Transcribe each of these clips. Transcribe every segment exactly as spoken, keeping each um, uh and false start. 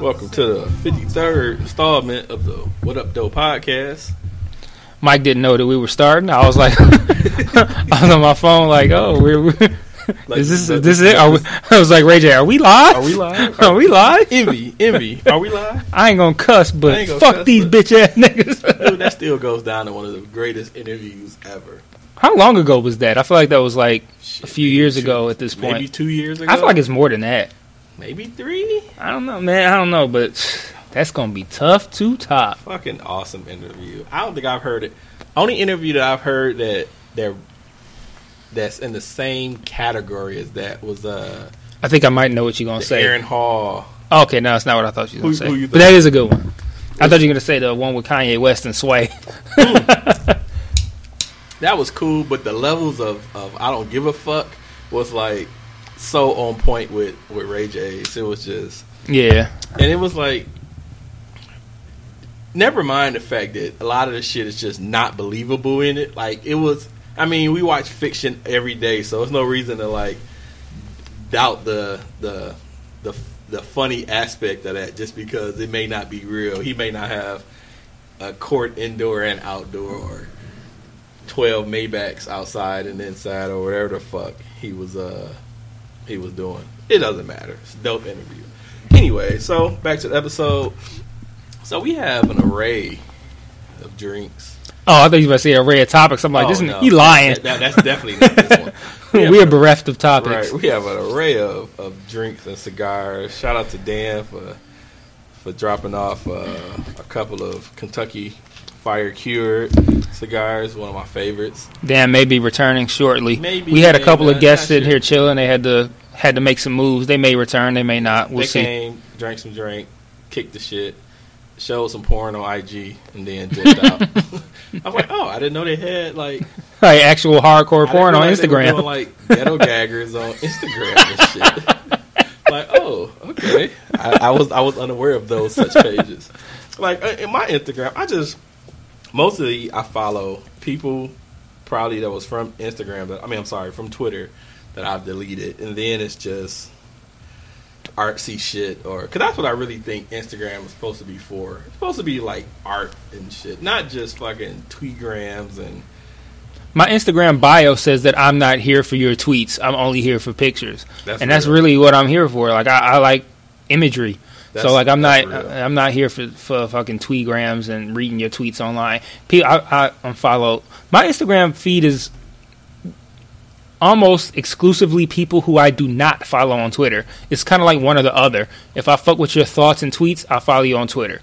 Welcome to the fifty-third installment of the What Up Doe podcast. Mike didn't know that we were starting. I was like, I was on my phone like, oh, we're, we're like, is this, uh, this is it? Are we, I was like, Ray J, are we live? Are we live? Are, are we live? Envy, envy. Are we live? I ain't gonna cuss, but gonna fuck cuss, these bitch ass niggas. Dude, that still goes down to one of the greatest interviews ever. How long ago was that? I feel like that was like Shit, a few years two, ago at this point. Maybe two years ago? I feel like it's more than that. Maybe three? I don't know, man. I don't know, but that's going to be tough to top. Fucking awesome interview. I don't think I've heard it. Only interview that I've heard that that that's in the same category as that was... Uh, I think I might know what you're going to say. Aaron Hall. Oh, okay, no, it's not what I thought you were going to say. But that is a good one. I thought you were going to say the one with Kanye West and Sway. mm. That was cool, but the levels of, of I don't give a fuck was like... so on point with, with Ray J's. It was just... Yeah. And it was like... Never mind the fact that a lot of the shit is just not believable in it. Like, it was... I mean, we watch fiction every day, so there's no reason to, like, doubt the the the the funny aspect of that just because it may not be real. He may not have a court indoor and outdoor or twelve Maybachs outside and inside or whatever the fuck he was... uh. he was doing. It doesn't matter. It's a dope interview. Anyway, so back to the episode. So we have an array of drinks. Oh, I thought you were about to say array of topics. I'm like, oh, this no. He lying. That, that, that's definitely not this one. We, we are a, bereft of topics. Right, we have an array of, of drinks and cigars. Shout out to Dan for for dropping off uh, a couple of Kentucky Fire Cured cigars, one of my favorites. Dan may be returning shortly. Maybe we had a couple of guests sitting here chilling. They had to had to make some moves. They may return. They may not. We'll see. They came, drank some drink, kicked the shit, showed some porn on I G, and then dipped out. I was like, oh, I didn't know they had like like actual hardcore porn on Instagram. They were doing, like ghetto gaggers on Instagram and shit. Like, oh, okay. I, I was I was unaware of those such pages. Like in my Instagram, I just. Mostly, I follow people probably that was from Instagram. That, I mean, I'm sorry, from Twitter that I've deleted. And then it's just artsy shit. Or because that's what I really think Instagram is supposed to be for. It's supposed to be like art and shit. Not just fucking tweetgrams and... My Instagram bio says that I'm not here for your tweets. I'm only here for pictures. That's and real. That's really what I'm here for. Like, I, I like imagery. That's, so like I'm not real. I'm not here for, for fucking tweetgrams and reading your tweets online. People, I, I unfollow. My Instagram feed is almost exclusively people who I do not follow on Twitter. It's kind of like one or the other. If I fuck with your thoughts and tweets, I follow you on Twitter.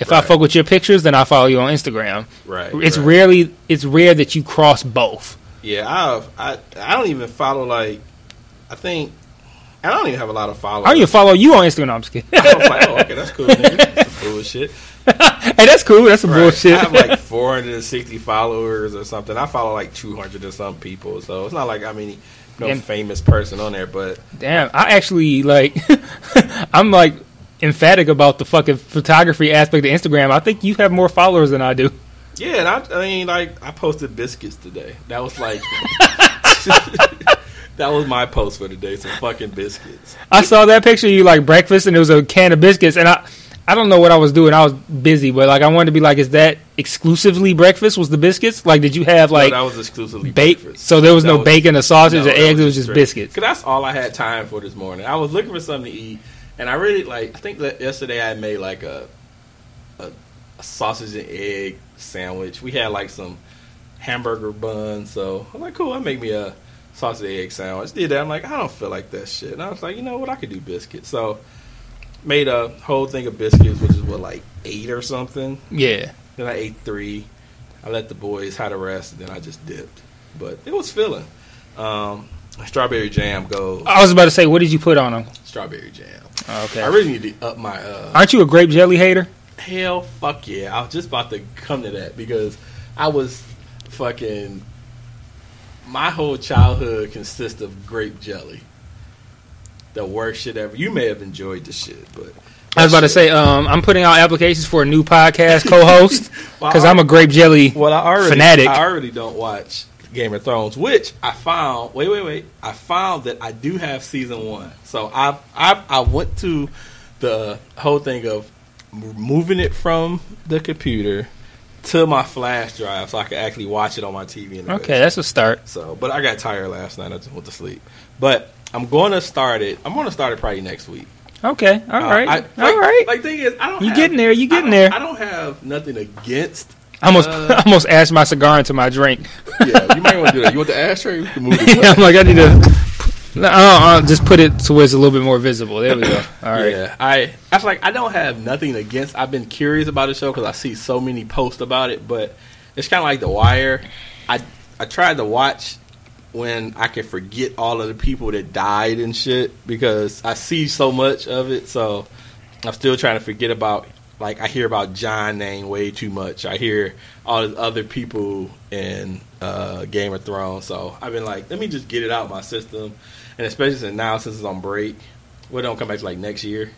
If right. I fuck with your pictures, then I follow you on Instagram. Right. It's right. rarely it's rare that you cross both. Yeah, I've, I I don't even follow like I think. I don't even have a lot of followers. I don't even follow you on Instagram. No, I'm just kidding. I was like, oh, okay, that's cool, nigga. That's some bullshit. Hey, that's cool. That's some right. bullshit. I have like four hundred sixty followers or something. I follow like two hundred or some people. So it's not like I'm any no damn. famous person on there. But damn, I actually like, I'm like emphatic about the fucking photography aspect of Instagram. I think you have more followers than I do. Yeah, and I, I mean, like, I posted biscuits today. That was like... That was my post for today. Some fucking biscuits. I saw that picture of you like breakfast, and it was a can of biscuits. And I, I don't know what I was doing. I was busy, but like I wanted to be like, is that exclusively breakfast? Was the biscuits like? Did you have like? No, that was exclusively bacon. So there was that no was, bacon or sausage no, or eggs. It was just straight. Biscuits. Because that's all I had time for this morning. I was looking for something to eat, and I really like. I think that yesterday I made like a, a, a sausage and egg sandwich. We had like some hamburger buns. So I'm like, cool. I make me a. sausage egg sandwich. Did that. I'm like, I don't feel like that shit. And I was like, you know what? I could do biscuits. So made a whole thing of biscuits, which is what, like eight or something? Yeah. Then I ate three. I let the boys have the rest, and then I just dipped. But it was filling. Um, strawberry jam goes. I was about to say, what did you put on them? Strawberry jam. Oh, okay. I really need to up my... Uh, Aren't you a grape jelly hater? Hell, fuck yeah. I was just about to come to that because I was fucking... My whole childhood consists of grape jelly. The worst shit ever. You may have enjoyed the shit, but... I was about to say, um, I'm putting out applications for a new podcast co-host because well, I'm a grape jelly well, I already, fanatic. I already don't watch Game of Thrones, which I found. Wait, wait, wait! I found that I do have season one, so I I I went to the whole thing of moving it from the computer to my flash drive so I could actually watch it on my T V. In the okay, bed. That's a start. So, but I got tired last night. I just went to sleep. But I'm going to start it. I'm going to start it probably next week. Okay, all uh, right, I, like, all right. Like thing is, I don't. You have, getting there? You getting I there? I don't have nothing against. I almost, uh, I almost ashed my cigar into my drink. Yeah, you might want to do that. You want the ashtray? We can move it. Yeah, I'm like, I need to. I'll just put it to where it's a little bit more visible. There we go. All right. Yeah, I. I feel like I don't have nothing against. I've been curious about the show because I see so many posts about it, but it's kind of like The Wire. I I tried to watch. When I can forget all of the people that died and shit because I see so much of it, so I'm still trying to forget about. Like I hear about John name way too much. I hear all the other people in uh, Game of Thrones, so I've been like, let me just get it out of my system. And especially since now, since it's on break, we don't come back to like next year.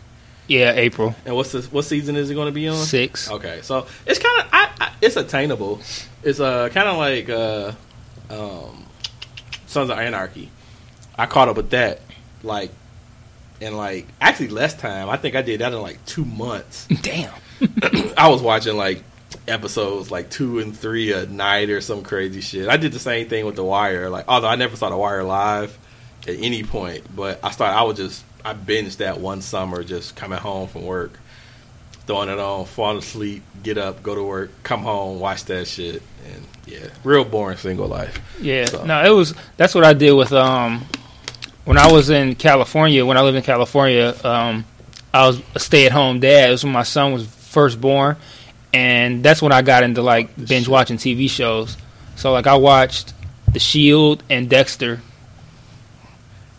Yeah, April. And what's this, what season is it going to be on? Six. Okay, so it's kind of I, I, it's attainable. It's uh kind of like uh um. Sons of Anarchy. I caught up with that like in like actually less time. I think I did that in like two months. Damn. I was watching like episodes like two and three a night or some crazy shit. I did the same thing with The Wire. Like although I never saw The Wire live at any point, but I started I would just I binged that one summer just coming home from work, throwing it on, falling asleep, get up, go to work, come home, watch that shit. And yeah, real boring single life. Yeah, so. No, it was. That's what I did with um, when I was in California. When I lived in California, um, I was a stay-at-home dad. It was when my son was first born, and that's when I got into like binge watching T V shows. So like I watched The Shield and Dexter.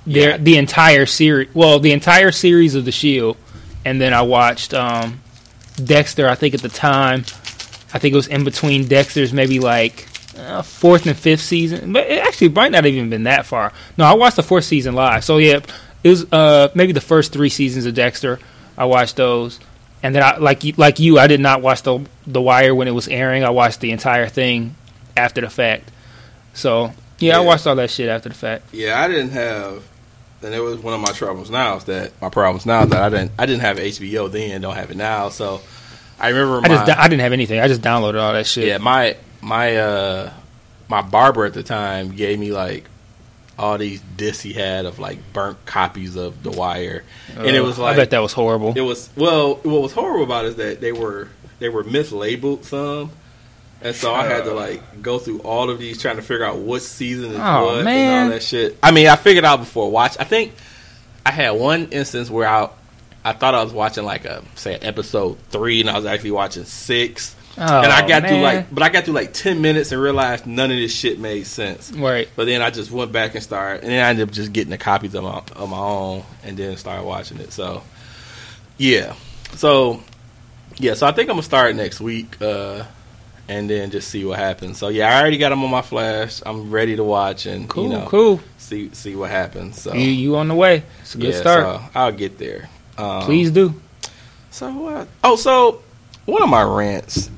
Yeah. The entire series. Well, the entire series of The Shield, and then I watched um, Dexter. I think at the time. I think it was in between Dexter's maybe like uh, fourth and fifth season. But it actually might not have even been that far. No, I watched the fourth season live. So, yeah, it was uh, maybe the first three seasons of Dexter. I watched those. And then, I, like, like you, I did not watch the, the Wire when it was airing. I watched the entire thing after the fact. So, yeah, yeah, I watched all that shit after the fact. Yeah, I didn't have... And it was one of my troubles now is that... My problems now is that I didn't, I didn't have H B O then, don't have it now, so... I remember my... I, just, I didn't have anything. I just downloaded all that shit. Yeah, my my uh, my barber at the time gave me, like, all these discs he had of, like, burnt copies of The Wire. Uh, and it was like... I bet that was horrible. It was... Well, what was horrible about it is that they were, they were mislabeled some. And so I had to, like, go through all of these trying to figure out what season it oh, was man. And all that shit. I mean, I figured out before watch. I think I had one instance where I... I thought I was watching like a say episode three, and I was actually watching six. Oh, and I got man. through like, but I got through like ten minutes and realized none of this shit made sense. Right. But then I just went back and started, and then I ended up just getting the copies of my of my own, and then started watching it. So, yeah. So, yeah. So I think I'm gonna start next week, uh, and then just see what happens. So yeah, I already got them on my flash. I'm ready to watch and cool, you know, cool. See see what happens. So you, you on the way? It's a good yeah, start. So I'll get there. Um, Please do. So what? Oh, so one of my rants.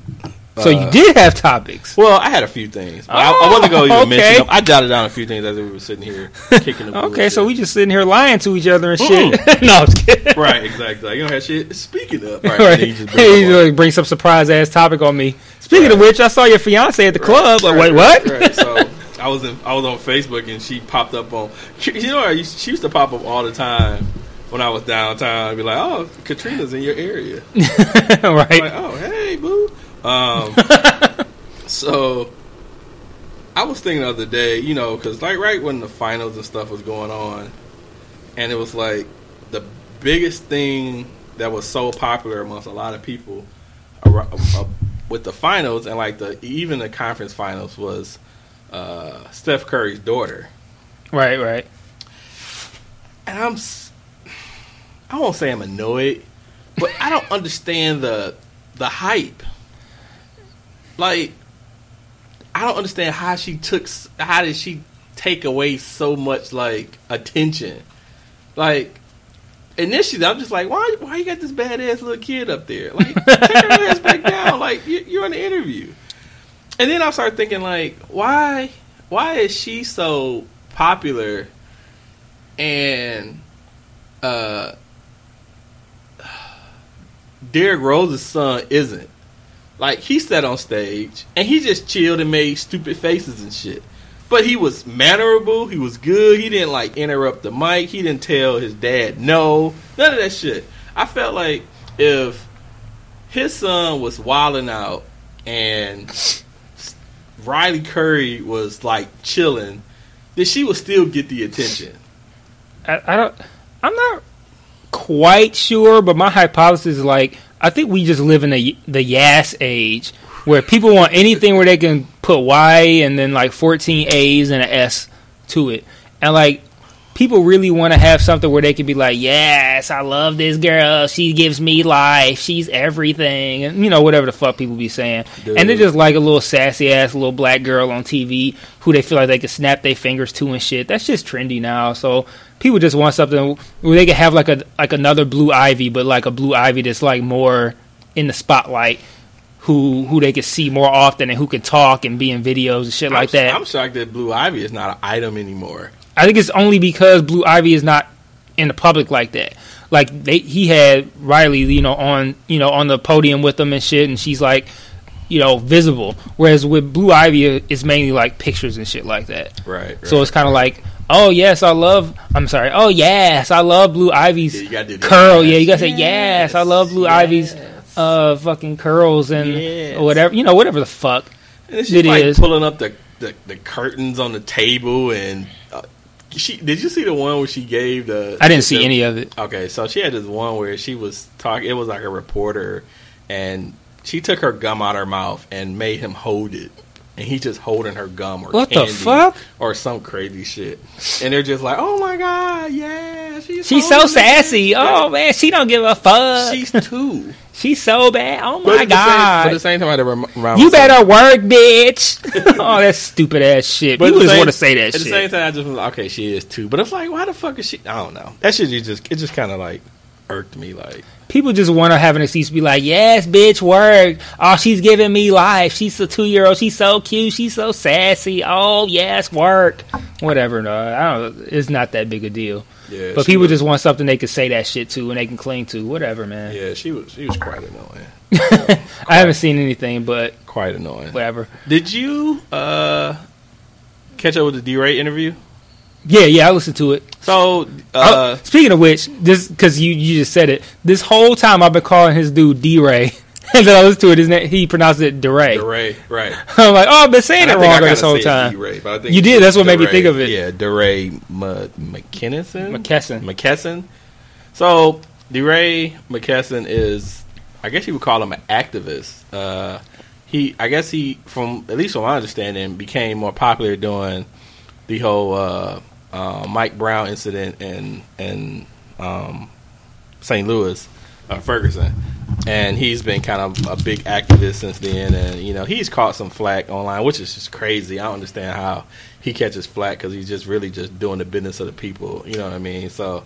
So uh, you did have topics. Well, I had a few things. But oh, I, I wasn't going to even okay. mention them. I jotted down a few things as we were sitting here kicking the Okay, so shit. We just sitting here lying to each other and shit. Mm-hmm. No, I'm just kidding. Right, exactly. You don't have shit. Speaking of. Right. right. He just he like, brings up surprise-ass topic on me. Speaking right. of which, I saw your fiance at the right. club. Like, right, wait, right, what? Right, so. I was in, I was on Facebook and she popped up on. You know, she used to pop up all the time. When I was downtown, I'd be like, "Oh, Katrina's in your area," right? Like, oh, hey, boo. Um, so I was thinking the other day, you know, because like right when the finals and stuff was going on, and it was like the biggest thing that was so popular amongst a lot of people around, uh, with the finals and like the even the conference finals was uh, Steph Curry's daughter, right? Right. And I'm. I won't say I'm annoyed, but I don't understand the the hype. Like, I don't understand how she took, how did she take away so much, like, attention? Like, initially, I'm just like, why why you got this badass little kid up there? Like, take her ass back down. Like, you, you're in the interview. And then I started thinking, like, why why is she so popular and uh, Derrick Rose's son isn't? Like, he sat on stage, and he just chilled and made stupid faces and shit. But he was mannerable, he was good, he didn't, like, interrupt the mic, he didn't tell his dad no, none of that shit. I felt like if his son was wilding out and Riley Curry was, like, chilling, then she would still get the attention. I, I don't... I'm not quite sure, but my hypothesis is, like, I think we just live in the the Yas age where people want anything where they can put Y and then like fourteen A's and an S to it. And like people really want to have something where they can be like, yes, I love this girl. She gives me life. She's everything. And you know, whatever the fuck people be saying. Dude. And they're just like a little sassy ass little black girl on T V who they feel like they can snap their fingers to and shit. That's just trendy now. So people just want something where they can have like a like another Blue Ivy, but like a Blue Ivy that's like more in the spotlight, who who they can see more often and who can talk and be in videos and shit like I'm, that. I'm shocked that Blue Ivy is not an item anymore. I think it's only because Blue Ivy is not in the public like that. Like they, he had Riley, you know, on you know on the podium with them and shit, and she's like, you know, visible. Whereas with Blue Ivy, it's mainly like pictures and shit like that. Right. right so it's kind of right. like. Oh, yes, I love... I'm sorry. Oh, yes, I love Blue Ivy's yeah, curl. Yes. Yeah, you got to yes. say, yes, I love Blue yes. Ivy's uh, fucking curls and yes. whatever. You know, whatever the fuck and it's just it like is. Pulling up the, the, the curtains on the table and... Uh, she Did you see the one where she gave the... I didn't the, see the, any of it. Okay, so she had this one where she was talking... It was like a reporter, and she took her gum out of her mouth and made him hold it. And he's just holding her gum or what candy the fuck? Or some crazy shit. And they're just like, oh my God, yeah. She's, she's so sassy. It. Oh man, she don't give a fuck. She's two. She's so bad. Oh my but God. But at the same time, I remind you better work, bitch. Oh, that's stupid ass shit. But you just want to say that at shit. At the same time, I just was like, okay, she is two. But it's like, why the fuck is she? I don't know. That shit just, it just kind of like irked me like. People just want to have an excuse to be like, yes, bitch, work. Oh, she's giving me life. She's a two-year-old. She's so cute. She's so sassy. Oh, yes, work. Whatever. No, I don't, it's not that big a deal. Yeah, but people was, just want something they can say that shit to and they can cling to. Whatever, man. Yeah, she was she was quite annoying. quite, I haven't seen anything, but... Quite annoying. Whatever. Did you uh, catch up with the D-Ray interview? Yeah, yeah, I listened to it. So, uh, oh, speaking of which, this because you, you just said it. This whole time I've been calling his dude D-Ray, and then I listened to it. His name, he pronounced it DeRay. DeRay, right? I'm like, oh, I've been saying it wrong this whole time. D-Ray, but I think you did. That's what DeRay, made me think of it. Yeah, DeRay M- McKesson, McKesson, McKesson. So DeRay McKesson is, I guess you would call him an activist. Uh, he, I guess he, from at least from my understanding, became more popular doing the whole. Uh, Uh, Mike Brown incident in in um, Saint Louis, uh, Ferguson, and he's been kind of a big activist since then. And you know he's caught some flack online, which is just crazy. I don't understand how he catches flack because he's just really just doing the business of the people. You know what I mean? So,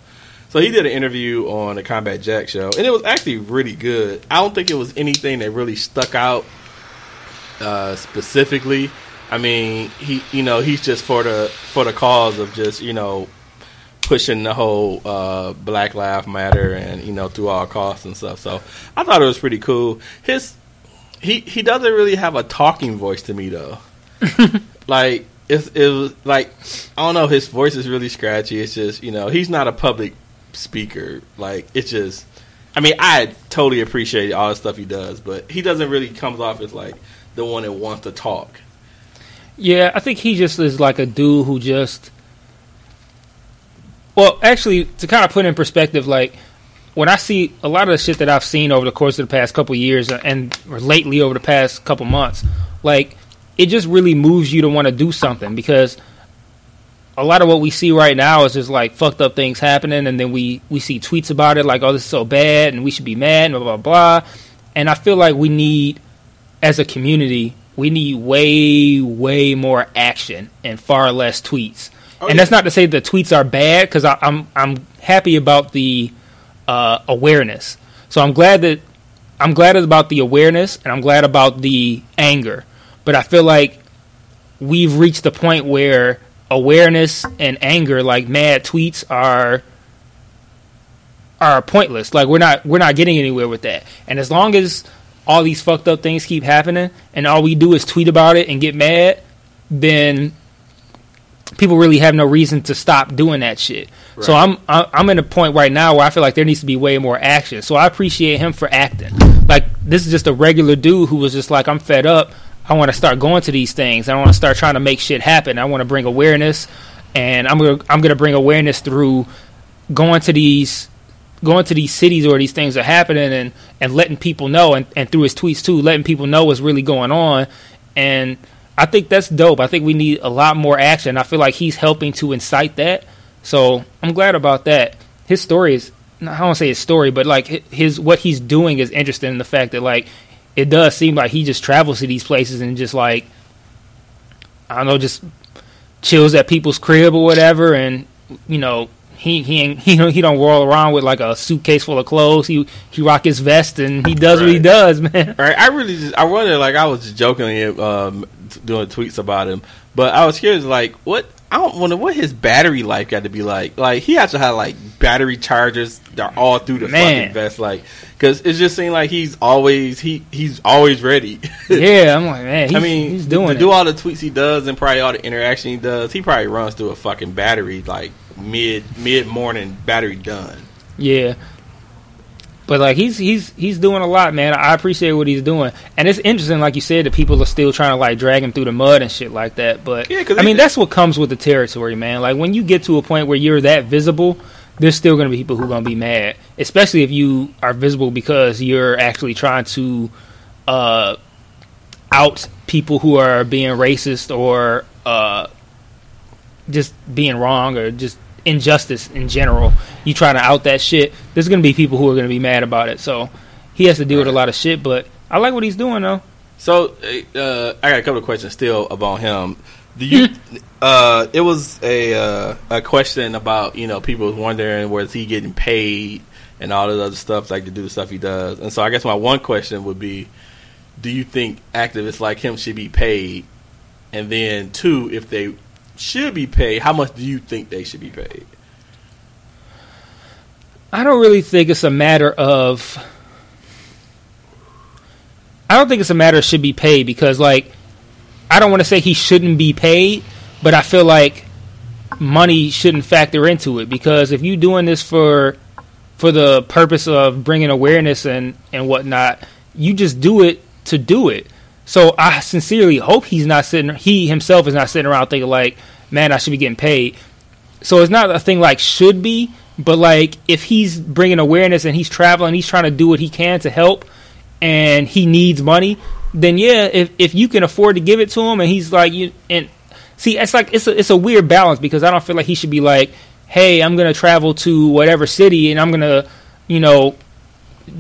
so he did an interview on the Combat Jack show, and it was actually really good. I don't think it was anything that really stuck out uh, specifically. I mean, he, you know, he's just for the for the cause of just, you know, pushing the whole uh, Black Lives Matter and, you know, through all costs and stuff. So I thought it was pretty cool. His he, he doesn't really have a talking voice to me though. Like it's it was like I don't know, his voice is really scratchy. It's just, you know, he's not a public speaker. Like it's just, I mean, I totally appreciate all the stuff he does, but he doesn't really comes off as like the one that wants to talk. Yeah, I think he just is like a dude who just... Well, actually, to kind of put in perspective, like, when I see a lot of the shit that I've seen over the course of the past couple years and or lately over the past couple months, like, it just really moves you to want to do something because a lot of what we see right now is just, like, fucked up things happening and then we, we see tweets about it, like, oh, this is so bad and we should be mad and blah, blah, blah. And I feel like we need, as a community, we need way, way more action and far less tweets. Oh, and yeah. That's not to say the tweets are bad, because I'm I'm happy about the uh, awareness. So I'm glad that I'm glad about the awareness, and I'm glad about the anger. But I feel like we've reached the point where awareness and anger, like mad tweets, are are pointless. Like we're not we're not getting anywhere with that. And as long as all these fucked up things keep happening, and all we do is tweet about it and get mad, then people really have no reason to stop doing that shit. Right. So I'm I'm in a point right now where I feel like there needs to be way more action. So I appreciate him for acting. Like, this is just a regular dude who was just like, I'm fed up. I want to start going to these things. I want to start trying to make shit happen. I want to bring awareness, and I'm gonna I'm gonna bring awareness through going to these. going to these cities where these things are happening and, and letting people know, and, and through his tweets too, letting people know what's really going on. And I think that's dope. I think we need a lot more action. I feel like he's helping to incite that. So I'm glad about that. His story is, I don't say his story, but like his, what he's doing is interesting in the fact that like, it does seem like he just travels to these places and just like, I don't know, just chills at people's crib or whatever. And, you know, He he ain't, he don't, he don't roll around with like a suitcase full of clothes. He he rock his vest and he does right. what he does, man. Right. I really just I wonder, like, I was just jokingly um, doing tweets about him, but I was curious, like, what I don't wonder what his battery life got to be like. Like, he actually had like battery chargers that are all through the man. fucking vest, like, because it just seemed like he's always he he's always ready. Yeah, I'm like, man. He's, I mean, he's doing to it. do all the tweets he does and probably all the interaction he does. He probably runs through a fucking battery like. Mid mid morning battery done. Yeah, but like he's he's he's doing a lot, man. I appreciate what he's doing, and it's interesting, like you said, that people are still trying to like drag him through the mud and shit like that. But yeah, I mean, that's what comes with the territory, man. Like, when you get to a point where you're that visible, there's still gonna be people who are gonna be mad, especially if you are visible because you're actually trying to uh, out people who are being racist or uh, just being wrong or just injustice in general. You trying to out that shit, there's going to be people who are going to be mad about it. So he has to deal right. with a lot of shit, but I like what he's doing though. So uh, I got a couple of questions still about him. Do you uh, it was a uh, a question about, you know, people wondering was he getting paid and all this other stuff, like to do the stuff he does. And so I guess my one question would be, do you think activists like him should be paid? And then two, if they should be paid, how much do you think they should be paid? I don't really think it's a matter of I don't think it's a matter of should be paid, because like, I don't want to say he shouldn't be paid, but I feel like money shouldn't factor into it, because if you're doing this for for the purpose of bringing awareness and, and whatnot, you just do it to do it. So I sincerely hope he's not sitting, he himself is not sitting around thinking like, man, I should be getting paid. So it's not a thing like should be, but like, if he's bringing awareness and he's traveling, he's trying to do what he can to help, and he needs money, then yeah, if if you can afford to give it to him, and he's like, you and see, it's like it's a, it's a weird balance, because I don't feel like he should be like, hey, I'm gonna travel to whatever city and I'm gonna, you know,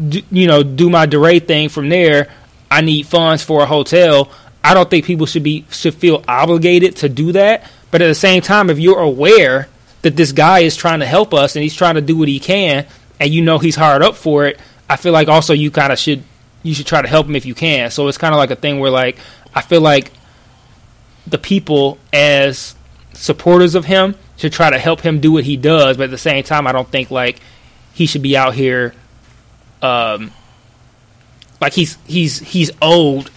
do, you know, do my DeRay thing from there. I need funds for a hotel. I don't think people should be should feel obligated to do that. But at the same time, if you're aware that this guy is trying to help us and he's trying to do what he can, and you know he's hard up for it, I feel like also you kind of should you should try to help him if you can. So it's kind of like a thing where like, I feel like the people as supporters of him should try to help him do what he does. But at the same time, I don't think like he should be out here. Um, Like he's he's he's owed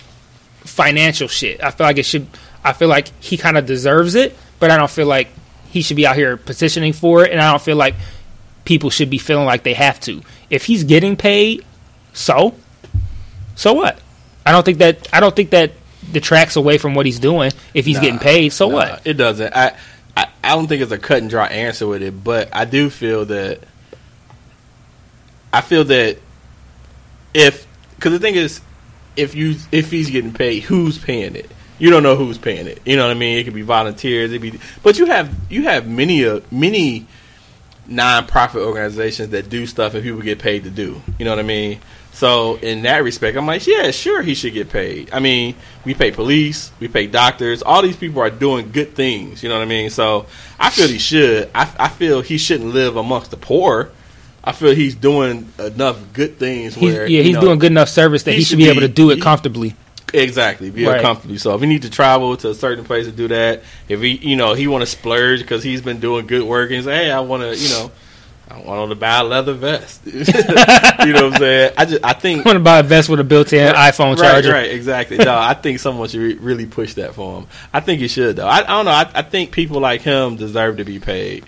financial shit. I feel like it should. I feel like he kind of deserves it, but I don't feel like he should be out here petitioning for it, and I don't feel like people should be feeling like they have to. If he's getting paid, so so what? I don't think that I don't think that detracts away from what he's doing. If he's nah, getting paid, so nah, what? It doesn't. I, I I don't think it's a cut and dry answer with it, but I do feel that I feel that if. Because the thing is, if you if he's getting paid, who's paying it? You don't know who's paying it. You know what I mean? It could be volunteers. It be, but you have you have many uh, many non-profit organizations that do stuff and people get paid to do. You know what I mean? So in that respect, I'm like, yeah, sure, he should get paid. I mean, we pay police, we pay doctors. All these people are doing good things. You know what I mean? So I feel he should. I, I feel he shouldn't live amongst the poor. I feel he's doing enough good things. He's, where yeah, he's you know, doing good enough service that he, he should be, be able to do it he, comfortably. Exactly, be right. comfortably. So if he need to travel to a certain place to do that, if he, you know, he want to splurge because he's been doing good work, and he's like, hey, I want to, you know, I want to buy a leather vest. You know what I'm saying? I just, I think, I want to buy a vest with a built-in right, iPhone charger. Right, right, exactly. No, I think someone should re- really push that for him. I think he should though. I, I don't know. I, I think people like him deserve to be paid.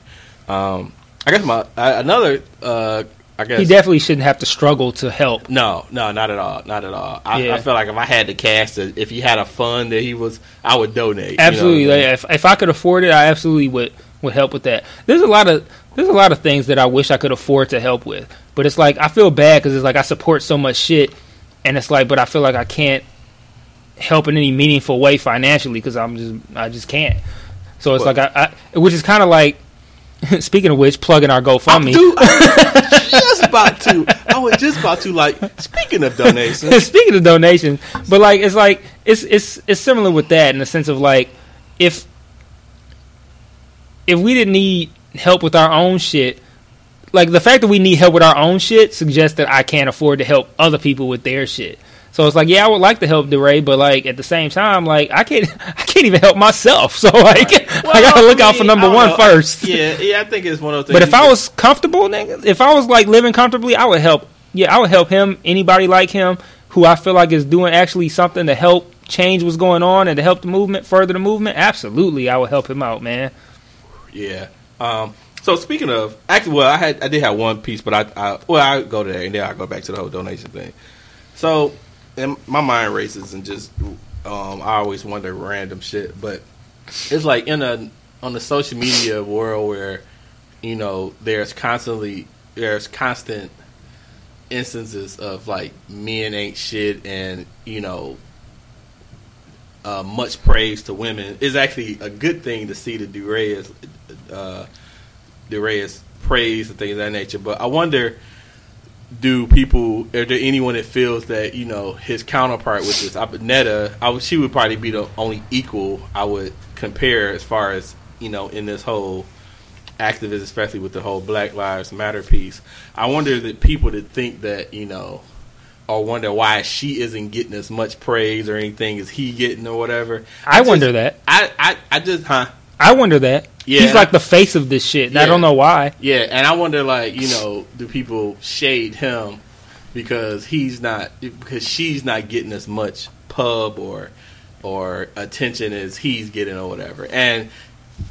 Um, I guess my I, another. Uh, I guess he definitely shouldn't have to struggle to help. No, no, not at all, not at all. I, yeah. I feel like if I had the cash, if he had a fund that he was, I would donate. Absolutely, you know what I mean? If if I could afford it, I absolutely would, would help with that. There's a lot of there's a lot of things that I wish I could afford to help with, but it's like I feel bad because it's like I support so much shit, and it's like, but I feel like I can't help in any meaningful way financially because I'm just I just can't. So it's what? like I, I, which is kind of like. Speaking of which, plugging our GoFundMe. I was just about to. I was just about to like. Speaking of donations. Speaking of donations, but like it's like it's it's it's similar with that in the sense of like if if we didn't need help with our own shit, like the fact that we need help with our own shit suggests that I can't afford to help other people with their shit. So it's like, yeah, I would like to help DeRay, but like at the same time, like I can't, I can't even help myself. So like, right. well, I gotta look I mean, out for number one know. first. Yeah, yeah, I think it's one of those things. But if I could... was comfortable, nigga, if I was like living comfortably, I would help. Yeah, I would help him. Anybody like him who I feel like is doing actually something to help change what's going on and to help the movement, further the movement. Absolutely, I would help him out, man. Yeah. Um. So speaking of, actually, well, I had, I did have one piece, but I, I well, I go to that and then I go back to the whole donation thing. So. And my mind races and just um, I always wonder random shit, but it's like in a on the social media world where you know there's constantly there's constant instances of like men ain't shit and you know uh, much praise to women. It's actually a good thing to see the DeRay is uh, DeRay is praised and things of that nature, but I wonder. Do people? Is there anyone that feels that you know his counterpart, which is Netta? I would, she would probably be the only equal I would compare as far as you know in this whole activism, especially with the whole Black Lives Matter piece. I wonder that people that think that you know, or wonder why she isn't getting as much praise or anything as he getting or whatever. I, I just, wonder that. I, I I just huh. I wonder that. Yeah. He's like the face of this shit, and yeah. I don't know why. Yeah, and I wonder, like, you know, do people shade him because he's not, because she's not getting as much pub or or attention as he's getting or whatever. And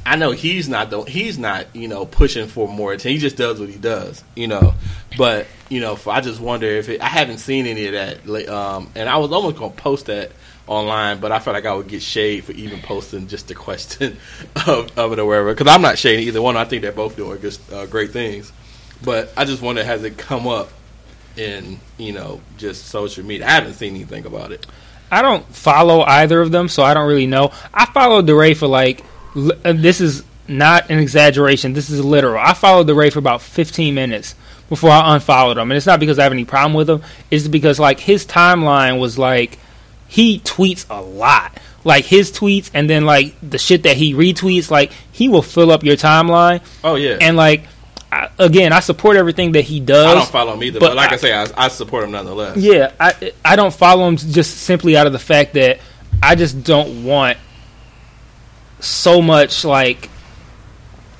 I know he's not, the, he's not, you know, pushing for more attention. He just does what he does, you know. But you know, for, I just wonder if it, I haven't seen any of that. Um, and I was almost gonna post that. Online, but I felt like I would get shade for even posting just the question of, of it or wherever. Because I'm not shading either one. I think they're both doing good, uh, great things. But I just wonder, has it come up in, you know, just social media? I haven't seen anything about it. I don't follow either of them, so I don't really know. I followed DeRay for like, li- this is not an exaggeration. This is literal. I followed DeRay for about fifteen minutes before I unfollowed him. And it's not because I have any problem with him. It's because like his timeline was like, he tweets a lot, like his tweets, and then like the shit that he retweets. Like he will fill up your timeline. Oh yeah, and like I, again, I support everything that he does. I don't follow him either, but, but like I, I say, I, I support him nonetheless. Yeah, I I don't follow him just simply out of the fact that I just don't want so much like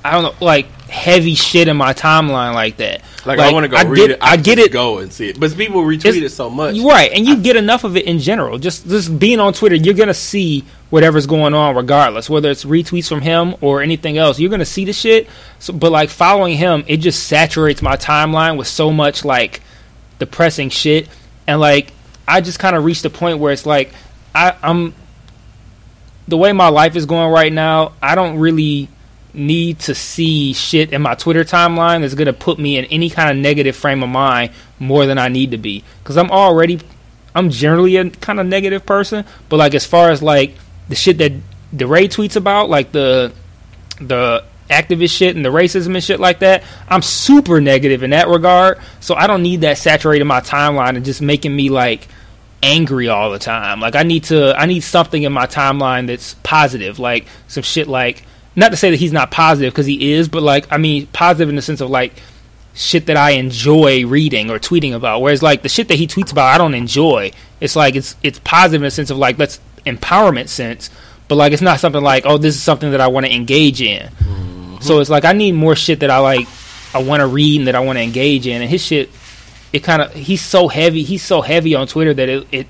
I don't know like heavy shit in my timeline like that. Like, like I want to go I read get, it. I, I get it. Go and see it. But people retweet it so much, right? And you I, get enough of it in general. Just just being on Twitter, you're gonna see whatever's going on, regardless whether it's retweets from him or anything else. You're gonna see the shit. So, but like following him, it just saturates my timeline with so much like depressing shit. And like I just kind of reached a point where it's like I, I'm the way my life is going right now. I don't really. Need to see shit in my Twitter timeline that's going to put me in any kind of negative frame of mind more than I need to be. Because I'm already, I'm generally a kind of negative person, but like as far as like the shit that DeRay tweets about, like the the activist shit and the racism and shit like that, I'm super negative in that regard. So I don't need that saturating my timeline and just making me like angry all the time. Like I need to, I need something in my timeline that's positive, like some shit like, not to say that he's not positive because he is, but like, I mean, positive in the sense of like shit that I enjoy reading or tweeting about. Whereas like the shit that he tweets about, I don't enjoy. It's like, it's, it's positive in the sense of like, let's empowerment sense, but like, it's not something like, oh, this is something that I want to engage in. Mm-hmm. So it's like, I need more shit that I like, I want to read and that I want to engage in. And his shit, it kind of, he's so heavy, he's so heavy on Twitter that it, it,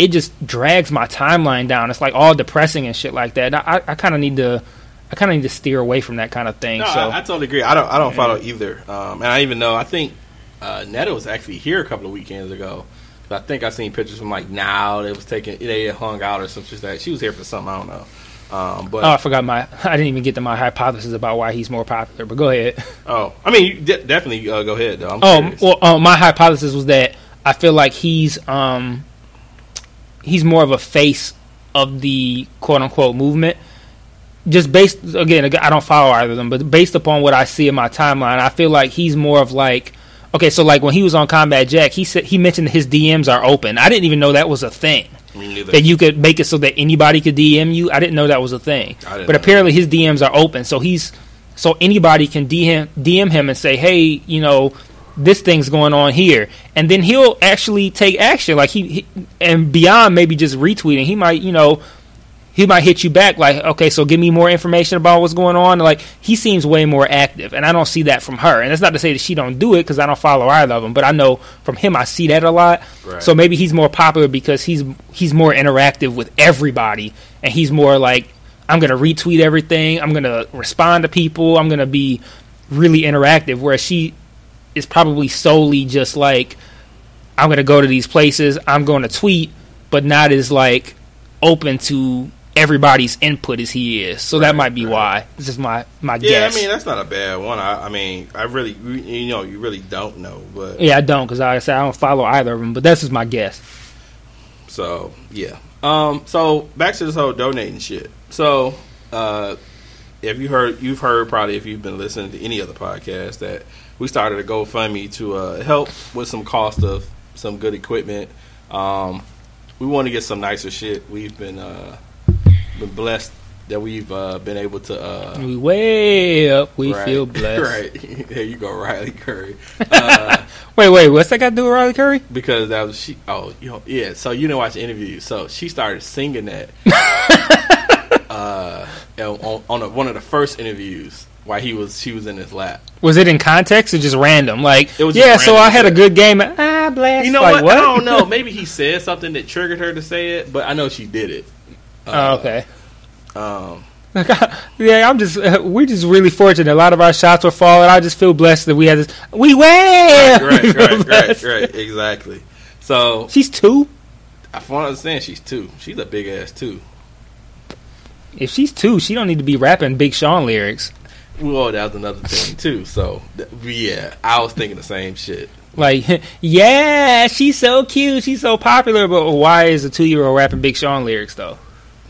it just drags my timeline down. It's like all depressing and shit like that. And I, I kind of need to, I kind of need to steer away from that kind of thing. No, so I, I totally agree. I don't, I don't yeah. follow either. Um, and I even know, I think uh, Netta was actually here a couple of weekends ago. I think I seen pictures from like now they was taking, they hung out or something like that. She was here for something, I don't know. Um, but oh, I forgot my, I didn't even get to my hypothesis about why he's more popular. But go ahead. Oh, I mean, you de- definitely uh, go ahead though. I'm oh, curious. well, uh, my hypothesis was that I feel like he's um, he's more of a face of the quote unquote movement. Just based, again, I don't follow either of them, but based upon what I see in my timeline, I feel like he's more of like. Okay, so like when he was on Combat Jack, he said he mentioned his D Ms are open. I didn't even know that was a thing. Me neither. That you could make it so that anybody could D M you. I didn't know that was a thing. But apparently his D Ms are open, so he's so anybody can D M D M him and say, hey, you know, this thing's going on here, and then he'll actually take action. Like he, he and beyond maybe just retweeting, he might, you know, he might hit you back like, okay, so give me more information about what's going on. Like, he seems way more active, and I don't see that from her. And that's not to say that she don't do it, because I don't follow either of them, but I know from him I see that a lot. Right. So maybe he's more popular because he's he's more interactive with everybody, and he's more like, I'm going to retweet everything, I'm going to respond to people, I'm going to be really interactive, whereas she is probably solely just like, I'm going to go to these places, I'm going to tweet, but not as like open to everybody's input as he is, so right, that might be right. why. This is my my yeah, guess. Yeah, I mean that's not a bad one. I, I mean, I really, you know, you really don't know, but yeah, I don't because like I said I don't follow either of them, but that's just my guess. So yeah, um, so back to this whole donating shit. So uh, if you heard, you've heard probably if you've been listening to any other podcast that we started a GoFundMe to uh, help with some cost of some good equipment. Um, we want to get some nicer shit. We've been. Uh, Been blessed that we've uh, been able to uh, we way up we right, feel blessed right there you go Riley Curry uh, wait wait what's that got to do with Riley Curry because that was she oh you know, yeah so you didn't watch the interview so she started singing that uh, on, on a, one of the first interviews while he was she was in his lap was it in context or just random like it was yeah so I had a good game ah blessed you know like, what? what I don't know maybe he said something that triggered her to say it but I know she did it. Uh, oh, okay. Um, like I, yeah, I'm just. Uh, we're just really fortunate. A lot of our shots were falling. I just feel blessed that we had this. We way. Right, right, right, right, right. Exactly. So she's two. I from what I understand, she's two. She's a big ass two. If she's two, she don't need to be rapping Big Sean lyrics. Well, that was another thing too. So yeah, I was thinking the same shit. Like, yeah, she's so cute. She's so popular. But why is a two-year-old rapping Big Sean lyrics though?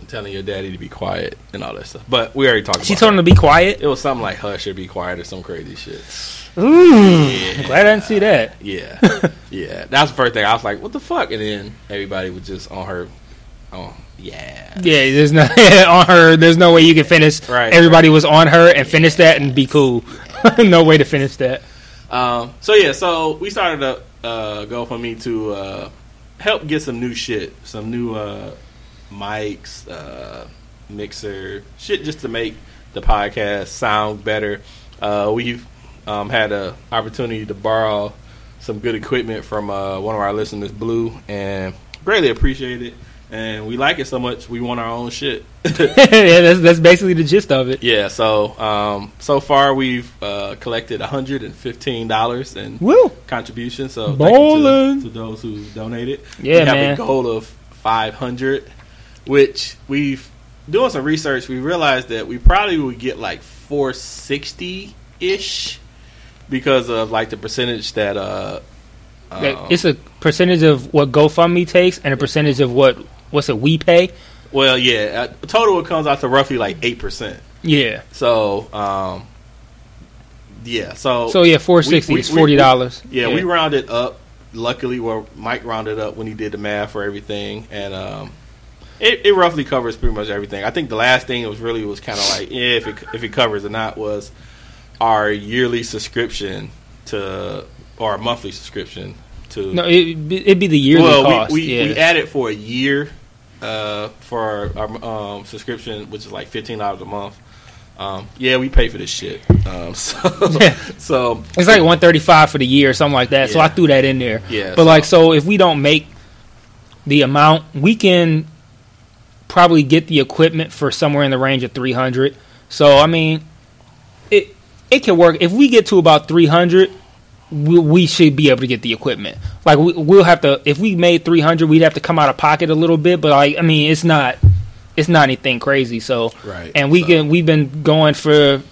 Telling your daddy to be quiet and all that stuff, but we already talked. She about told that. Him to be quiet. It was something like "hush" or "be quiet" or some crazy shit. Ooh, yeah. Glad I didn't see that. Yeah, yeah, that's the first thing I was like, "What the fuck?" And then everybody was just on her. Oh, yeah, yeah. There's no on her. There's no way you can finish. Right. Everybody right. was on her and yeah. finish that and be cool. No way to finish that. Um. So yeah. So we started a uh, GoFundMe to uh, help get some new shit, some new. Uh, mics, uh, mixer, shit just to make the podcast sound better. Uh, we've um, had an opportunity to borrow some good equipment from uh, one of our listeners, Blue, and greatly appreciate it. And we like it so much, we want our own shit. Yeah, that's, that's basically the gist of it. Yeah, so um, so far we've uh, collected one hundred fifteen dollars in Woo. contributions. So Bowling. thank you to, to those who donated. Yeah, we have man. a goal of five hundred dollars. Which we've doing some research, we realized that we probably would get like four sixty ish because of like the percentage that uh, um, it's a percentage of what GoFundMe takes and a percentage of what what's it we pay. Well, yeah, uh, total it comes out to roughly like eight percent. Yeah. So, um, yeah. So, so yeah, four sixty is forty dollars. We, yeah, yeah, we rounded up. Luckily, well, Mike rounded up when he did the math for everything. And um, it, it roughly covers pretty much everything. I think the last thing it was really was kind of like, yeah, if it, if it covers or not, was our yearly subscription to, or our monthly subscription to. No, it, it'd be the yearly well, cost. We, we, yeah. we added for a year. Uh, for our, our um, subscription, which is like fifteen dollars a month. Um, yeah, we pay for this shit. Um, so, yeah. so it's like one thirty-five for the year, or something like that. Yeah. So I threw that in there. Yeah, but so. like, so if we don't make the amount, we can probably get the equipment for somewhere in the range of three hundred. So I mean, it it can work. If we get to about three hundred, we, we should be able to get the equipment. Like, we, we'll have to, if we made three hundred, we'd have to come out of pocket a little bit, but like, I mean, it's not, it's not anything crazy. So, right, and we so. can, we've been going for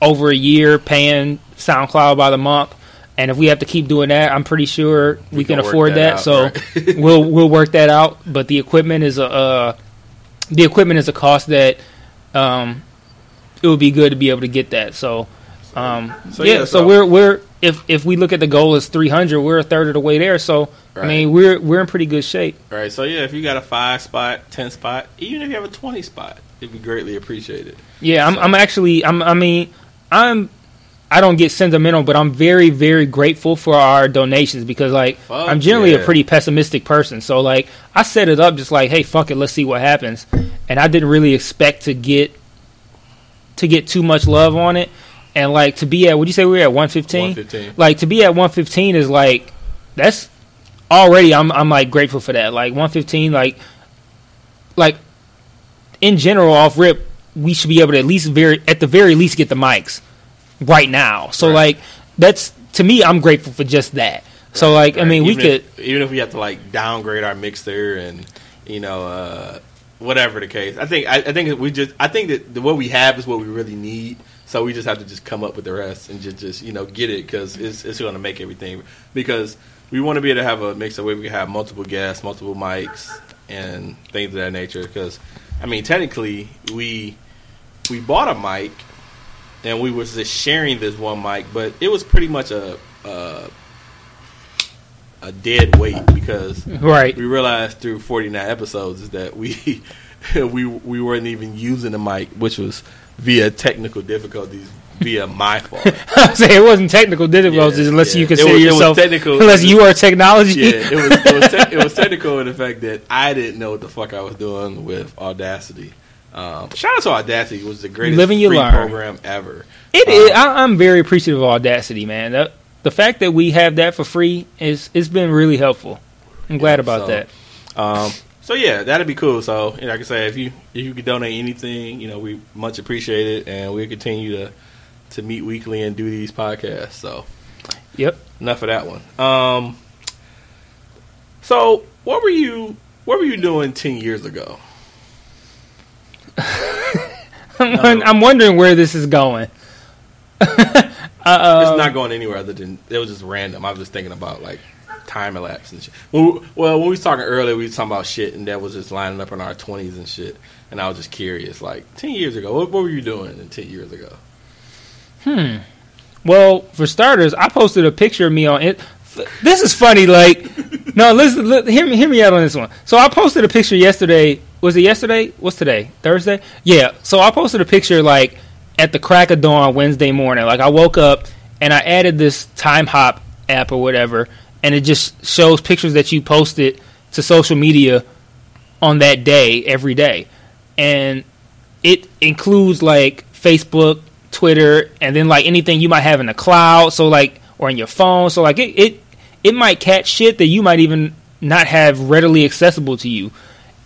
over a year paying SoundCloud by the month. And if we have to keep doing that, I'm pretty sure we, we can, can afford that. that. Out, so right? we'll, we'll work that out. But the equipment is a, uh, the equipment is a cost that, um, it would be good to be able to get that. So, um, so yeah, yeah, so, so we're, we're, If if we look at the goal as three hundred, we're a third of the way there. So, right. I mean, we're we're in pretty good shape. Right. So, yeah, if you got a five spot, ten spot, even if you have a twenty spot, it'd be greatly appreciated. Yeah, so. I'm I'm actually I'm I mean, I'm I don't get sentimental, but I'm very very grateful for our donations because like fuck I'm generally yeah. a pretty pessimistic person. So like I set it up just like, hey, fuck it, let's see what happens. And I didn't really expect to get to get too much love on it. And, like, to be at, what'd you say we were at, one fifteen? one fifteen. Like, to be at one fifteen is, like, that's already, I'm, I'm like, grateful for that. Like, one fifteen, like, like, in general, off rip, we should be able to at least, very at the very least, get the mics right now. So, right. like, that's, to me, I'm grateful for just that. Right. So, like, right. I mean, even we if, could. Even if we have to, like, downgrade our mixer and, you know, uh, whatever the case. I think, I, I think we just, I think that what we have is what we really need. So we just have to just come up with the rest and just, just you know, get it because it's, it's going to make everything. Because we want to be able to have a mix of where we can have multiple guests, multiple mics, and things of that nature. Because, I mean, technically, we we bought a mic, and we was just sharing this one mic. But it was pretty much a a, a dead weight because right. we realized through forty-nine episodes is that we we we weren't even using the mic, which was... via technical difficulties, via my fault. I say it wasn't technical difficulties yeah, unless yeah. you consider it was, yourself it was technical, unless you are technology. Yeah, it was it was, te- it was technical in the fact that I didn't know what the fuck I was doing with Audacity. Um, shout out to Audacity, it was the greatest living free learn. program ever. It um, is. I, I'm very appreciative of Audacity, man. The, the fact that we have that for free is it's been really helpful. I'm glad yeah, about so, that. Um, So yeah, that'd be cool. So you know, like I say, if you if you could donate anything, you know, we much appreciate it, and we'll continue to to meet weekly and do these podcasts. So, yep, enough of that one. Um, so what were you what were you doing ten years ago? I'm, I'm wondering where this is going. Uh-oh. It's not going anywhere other than it was just random. I was just thinking about like. Time elapsed and shit. Well, well, when we was talking earlier, we was talking about shit, and that was just lining up in our twenties and shit. And I was just curious, like ten years ago, what, what were you doing? In ten years ago, hmm. Well, for starters, I posted a picture of me on it. This is funny. Like, no, listen, listen, hear me, hear me out on this one. So I posted a picture yesterday. Was it yesterday? What's today? Thursday? Yeah. So I posted a picture like at the crack of dawn Wednesday morning. Like I woke up and I added this TimeHop app or whatever. And it just shows pictures that you posted to social media on that day, every day. And it includes, like, Facebook, Twitter, and then, like, anything you might have in the cloud, so, like, or in your phone. So, like, it it, it might catch shit that you might even not have readily accessible to you.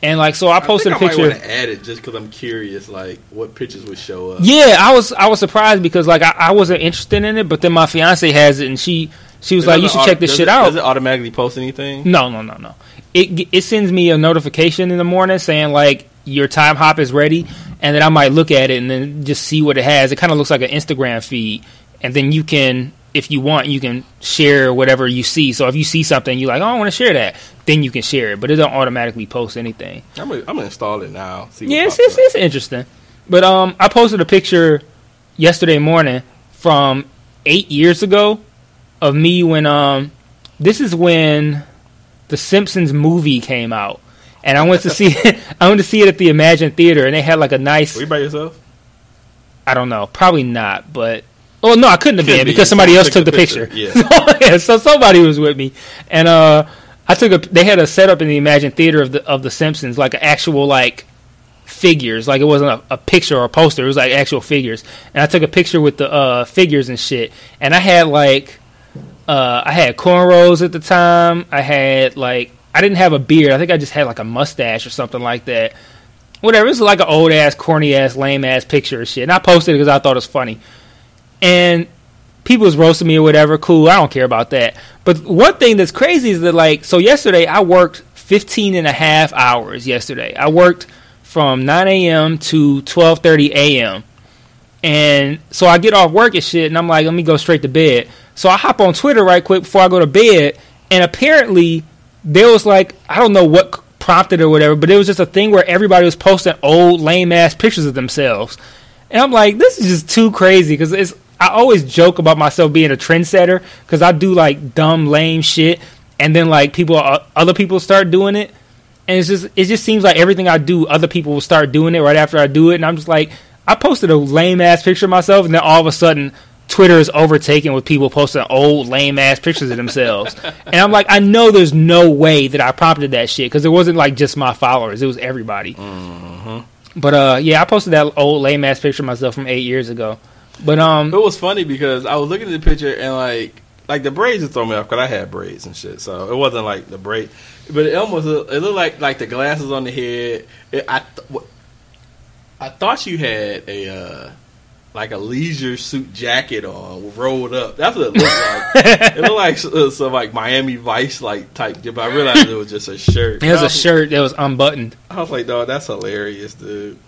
And, like, so I posted I think I a picture. I might want to add it just because I'm curious, like, what pictures would show up. Yeah, I was, I was surprised because, like, I, I wasn't interested in it, but then my fiance has it, and she... She was it like, you should auto- check this shit it, out. Does it automatically post anything? No, no, no, no. It it sends me a notification in the morning saying, like, your TimeHop is ready. And then I might look at it and then just see what it has. It kind of looks like an Instagram feed. And then you can, if you want, you can share whatever you see. So if you see something, you're like, oh, I want to share that. Then you can share it. But it don't automatically post anything. I'm going to install it now. See yeah, it's, it's, it's interesting. But um, I posted a picture yesterday morning from eight years ago of me when um, this is when the Simpsons movie came out, and I went to see it. I went to see it at the Imagine Theater, and they had like a nice. Were you by yourself? I don't know. Probably not, but. Oh, well, no, I couldn't have been, be. because somebody you else took, took the, the picture. picture. Yeah. yeah, so somebody was with me. And uh, I took a, they had a setup in the Imagine Theater of the of the Simpsons, like actual like figures. Like it wasn't a, a picture or a poster. It was like actual figures. And I took a picture with the uh, figures and shit. And I had like, uh, I had cornrows at the time. I had like, I didn't have a beard. I think I just had like a mustache or something like that. Whatever. It was like an old ass, corny ass, lame ass picture and shit. And I posted it because I thought it was funny. And people was roasting me or whatever. Cool, I don't care about that. But one thing that's crazy is that, like, so yesterday I worked fifteen and a half hours yesterday. I worked from nine a.m. to twelve thirty a.m. And so I get off work and shit, and I'm like, let me go straight to bed. So I hop on Twitter right quick before I go to bed, and apparently there was, like, I don't know what prompted or whatever, but it was just a thing where everybody was posting old, lame-ass pictures of themselves. And I'm like, this is just too crazy because it's. I always joke about myself being a trendsetter because I do, like, dumb, lame shit, and then, like, people, uh, other people start doing it, and it's just, it just seems like everything I do, other people will start doing it right after I do it, and I'm just like, I posted a lame-ass picture of myself, and then all of a sudden, Twitter is overtaken with people posting old, lame-ass pictures of themselves, and I'm like, I know there's no way that I prompted that shit because it wasn't, like, just my followers. It was everybody. Mm-hmm. But, uh, yeah, I posted that old, lame-ass picture of myself from eight years ago. But um, it was funny because I was looking at the picture and like, like the braids would throw me off because I had braids and shit, so it wasn't like the braid, but it almost it looked like like the glasses on the head. It, I th- I thought you had a uh, like a leisure suit jacket on rolled up. That's what it looked like. It looked like some, some like Miami Vice like type, but I realized it was just a shirt. It was, was a shirt that was unbuttoned. I was like, dog, that's hilarious, dude.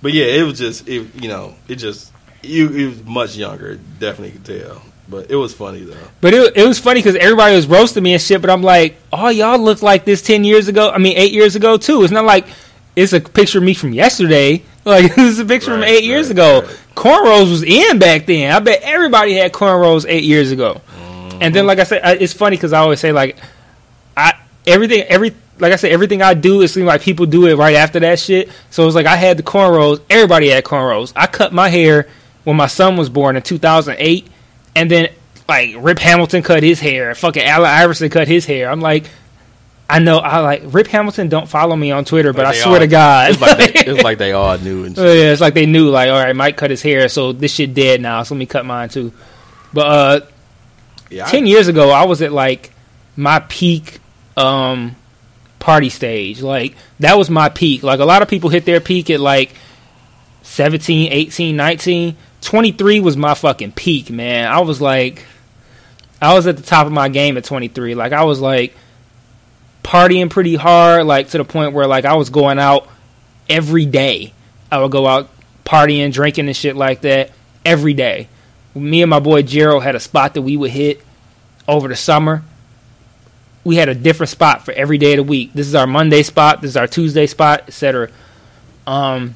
But yeah, it was just it, you know, it just. You, you was much younger, definitely could tell, but it was funny though. But it it was funny because everybody was roasting me and shit. But I'm like, oh, y'all look like this ten years ago. I mean, eight years ago too. It's not like it's a picture of me from yesterday. Like this is a picture right, from eight right, years ago. Right. Cornrows was in back then. I bet everybody had cornrows eight years ago. Mm-hmm. And then, like I said, I, it's funny because I always say like, I everything every like I said everything I do. It seems like people do it right after that shit. So it was like I had the cornrows. Everybody had cornrows. I cut my hair when my son was born in two thousand eight, and then like Rip Hamilton cut his hair, fucking Allen Iverson cut his hair. I'm like, I know, I like Rip Hamilton. Don't follow me on Twitter, but like I swear all, to God, it's like, they, it's like they all knew. And shit. Yeah, it's like they knew. Like, all right, Mike cut his hair, so this shit dead now. So let me cut mine too. But uh, yeah, ten I, years ago, I was at like my peak um, party stage. Like that was my peak. Like a lot of people hit their peak at like seventeen, eighteen, nineteen. twenty-three was my fucking peak, man. I was like, I was at the top of my game at twenty-three. Like, I was like partying pretty hard, like to the point where like I was going out every day. I would go out partying, drinking and shit like that every day. Me and my boy Gerald had a spot that we would hit over the summer. We had a different spot for every day of the week. This is our Monday spot. This is our Tuesday spot, et cetera. Um,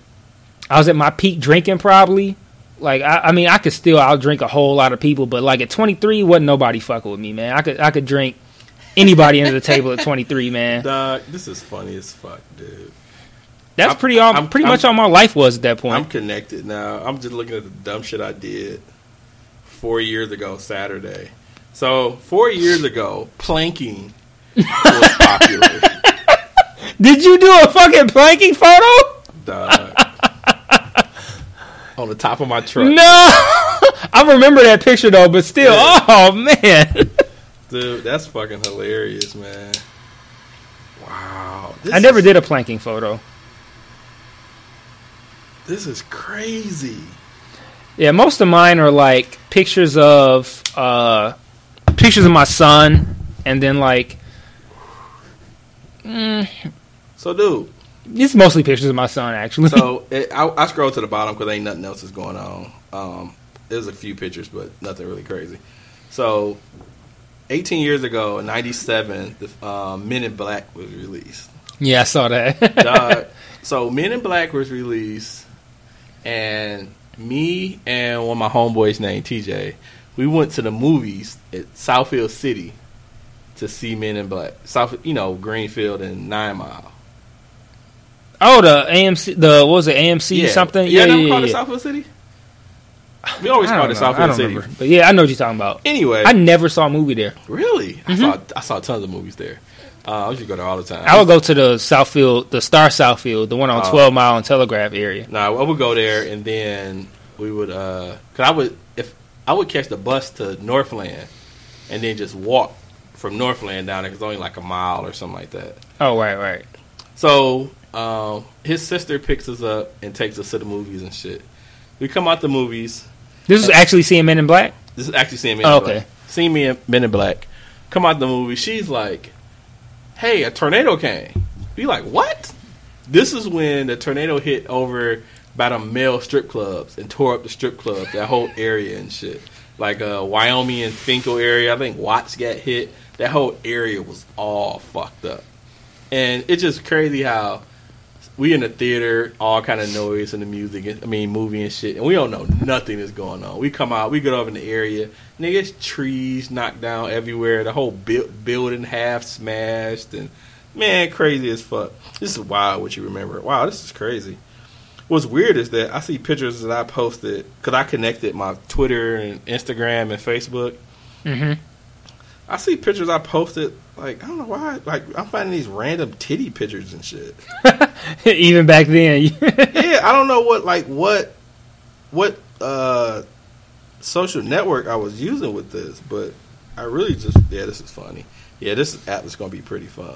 I was at my peak drinking probably. Like, I, I mean, I could still outdrink a whole lot of people, but, like, at twenty-three, wasn't nobody fucking with me, man. I could I could drink anybody under the table at twenty-three, man. Dog, this is funny as fuck, dude. That's I'm, pretty all, I'm, pretty I'm, much I'm, all my life was at that point. I'm connected now. I'm just looking at the dumb shit I did four years ago Saturday. So, four years ago, planking was popular. Did you do a fucking planking photo? Dog. On the top of my truck. No! I remember that picture, though, but still. Yeah. Oh, man. Dude, that's fucking hilarious, man. Wow. This I never is, did a planking photo. This is crazy. Yeah, most of mine are, like, pictures of, uh, pictures of my son, and then, like, mm, so, dude. It's mostly pictures of my son, actually. So, it, I, I scrolled to the bottom because ain't nothing else is going on. Um, there's a few pictures, but nothing really crazy. So, eighteen years ago, in ninety-seven, the, uh, Men in Black was released. Yeah, I saw that. uh, so, Men in Black was released, and me and one of my homeboys named T J, we went to the movies at Southfield City to see Men in Black. South, you know, Greenfield and Nine Mile. Oh, the A M C, the what was it, A M C yeah. something? Yeah, yeah, yeah, yeah called yeah. it Southfield City? We always called it Southfield City. Remember. But yeah, I know what you're talking about. Anyway. I never saw a movie there. Really? Mm-hmm. I saw I saw tons of movies there. Uh, I used to go there all the time. I would go to the Southfield, the Star Southfield, the one on uh, twelve mile and Telegraph area. No, nah, I would go there and then we would, uh, cause I would, if I would catch the bus to Northland and then just walk from Northland down there because it's only like a mile or something like that. Oh, right, right. So um, his sister picks us up and takes us to the movies and shit. We come out the movies. This is actually seeing Men in Black? This is actually seeing Men in oh, okay. Black. Seeing me in Men in Black. Come out the movie. She's like, hey, a tornado came. Be like, what? This is when the tornado hit over by the male strip clubs and tore up the strip club, that whole area and shit. Like uh, Wyoming and Finkel area. I think Watts got hit. That whole area was all fucked up. And it's just crazy how we in the theater, all kind of noise and the music, I mean, movie and shit, and we don't know nothing is going on. We come out, we get over in the area, niggas, trees knocked down everywhere, the whole bu- building half smashed, and man, crazy as fuck. This is wild what you remember. Wow, this is crazy. What's weird is that I see pictures that I posted, because I connected my Twitter and Instagram and Facebook. Mm-hmm. I see pictures I posted, like, I don't know why. Like, I'm finding these random titty pictures and shit. Even back then. Yeah, I don't know what, like, what what uh, social network I was using with this, but I really just, yeah, this is funny. Yeah, this app is going to be pretty fun.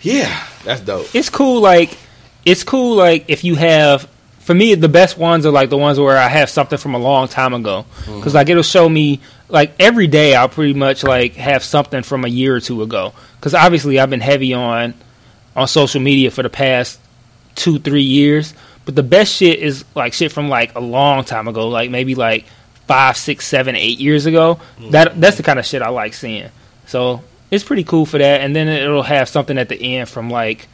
Yeah, that's dope. It's cool, like, it's cool, like, if you have, for me, the best ones are, like, the ones where I have something from a long time ago. Because, mm-hmm. like, it'll show me, like, every day I'll pretty much, like, have something from a year or two ago. Because, obviously, I've been heavy on on social media for the past two, three years. But the best shit is, like, shit from, like, a long time ago. Like, maybe, like, five, six, seven, eight years ago. Mm-hmm. That That's the kind of shit I like seeing. So, it's pretty cool for that. And then it'll have something at the end from, like,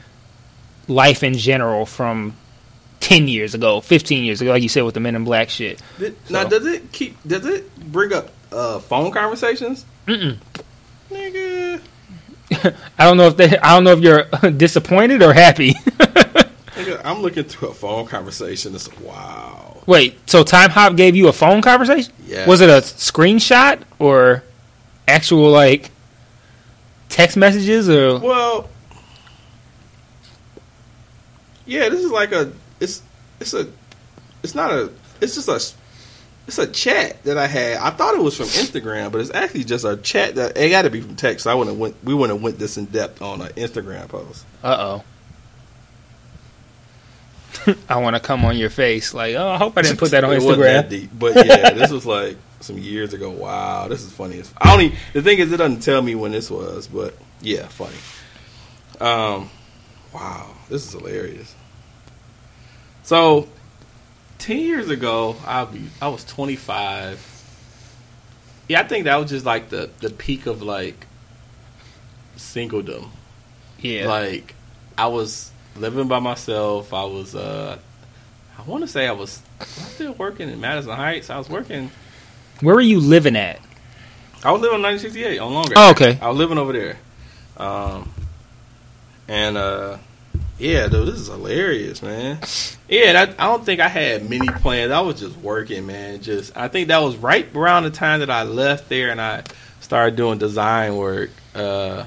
life in general from ten years ago, fifteen years ago, like you said with the Men in Black shit. Did, so. Now, does it keep, does it bring up Uh, phone conversations? Mm-mm. Nigga. I don't know if they, I don't know if you're disappointed or happy. Nigga, I'm looking through a phone conversation. It's wow. Wait, so TimeHop gave you a phone conversation? Yeah. Was it a screenshot or actual like text messages or? Well, yeah. This is like a. It's it's a. It's not a. It's just a. It's a chat that I had. I thought it was from Instagram, but it's actually just a chat that it got to be from text. So I wouldn't have went. We wouldn't have went this in depth on an Instagram post. Uh oh. I want to come on your face, like oh, I hope I didn't put that on Instagram. It wasn't that deep, but yeah, this was like some years ago. Wow, this is funny. As I only the thing is, it doesn't tell me when this was, but yeah, funny. Um, wow, this is hilarious. So. Ten years ago, I'll be, I was twenty-five. Yeah, I think that was just, like, the, the peak of, like, singledom. Yeah. Like, I was living by myself. I was, uh, I want to say I was, I was still working in Madison Heights. I was working. Where were you living at? I was living on nineteen sixty-eight on Longer. Oh, okay. I was living over there. Um, and, uh. Yeah, dude, this is hilarious, man. Yeah, that, I don't think I had many plans. I was just working, man. Just I think that was right around the time that I left there and I started doing design work. Uh,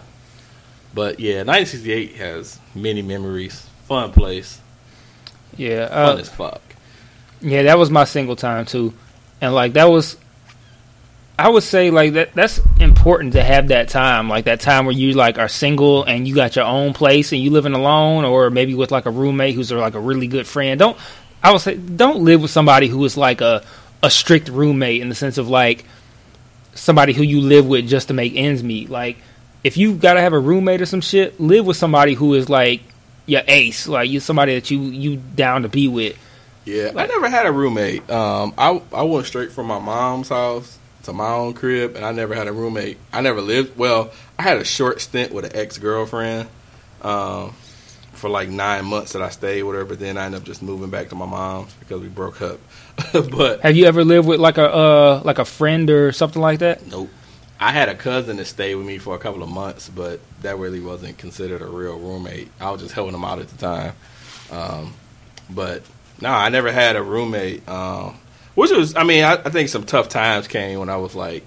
but, yeah, nineteen sixty-eight has many memories. Fun place. Yeah. Uh, Fun as fuck. Yeah, that was my single time, too. And, like, that was I would say, like, that that's important to have that time. Like, that time where you, like, are single and you got your own place and you living alone or maybe with, like, a roommate who's, like, a really good friend. Don't, I would say, don't live with somebody who is, like, a, a strict roommate in the sense of, like, somebody who you live with just to make ends meet. Like, if you got to have a roommate or some shit, live with somebody who is, like, your ace. Like, you somebody that you, you down to be with. Yeah, like, I never had a roommate. Um, I I went straight from my mom's house to my own crib, and I never had a roommate. I never lived, well, I had a short stint with an ex-girlfriend um, for like nine months that I stayed with her, but then I ended up just moving back to my mom's because we broke up. But have you ever lived with like a uh, like a friend or something like that? Nope. I had a cousin that stayed with me for a couple of months, but that really wasn't considered a real roommate. I was just helping him out at the time. Um, but no, I never had a roommate. Um, which was, I mean, I, I think some tough times came when I was like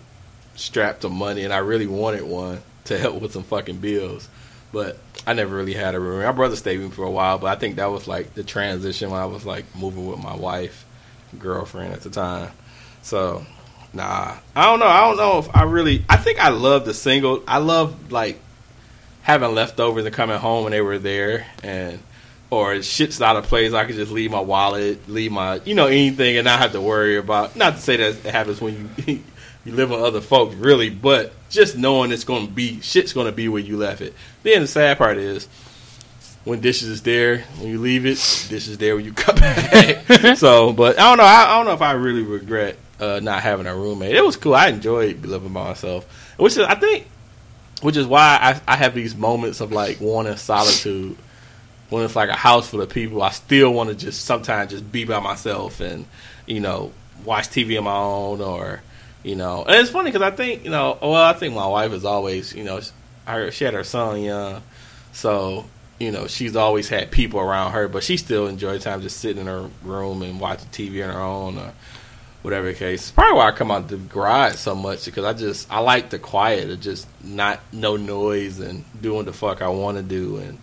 strapped to money and I really wanted one to help with some fucking bills. But I never really had a roommate. My brother stayed with me for a while, but I think that was like the transition when I was like moving with my wife, girlfriend at the time. So, nah. I don't know. I don't know if I really... I think I love the single. I love like having leftovers and coming home when they were there. and Or shit's out of place. I could just leave my wallet, leave my... You know, anything and not have to worry about... Not to say that it happens when you... You live with other folks, really, but just knowing it's going to be, shit's going to be where you left it. Then the sad part is, when dishes is there, when you leave it, dishes there when you come back. So, but I don't know. I, I don't know if I really regret uh, not having a roommate. It was cool. I enjoyed living by myself, which is, I think, which is why I, I have these moments of, like, wanting solitude. When it's like a house full of people, I still want to just sometimes just be by myself and, you know, watch T V on my own or... You know, and it's funny because I think, you know, well, I think my wife is always, you know, her, she had her son young. So, you know, she's always had people around her, but she still enjoys time just sitting in her room and watching T V on her own or whatever the case. It's probably why I come out the garage so much because I just, I like the quiet of just not, no noise and doing the fuck I want to do and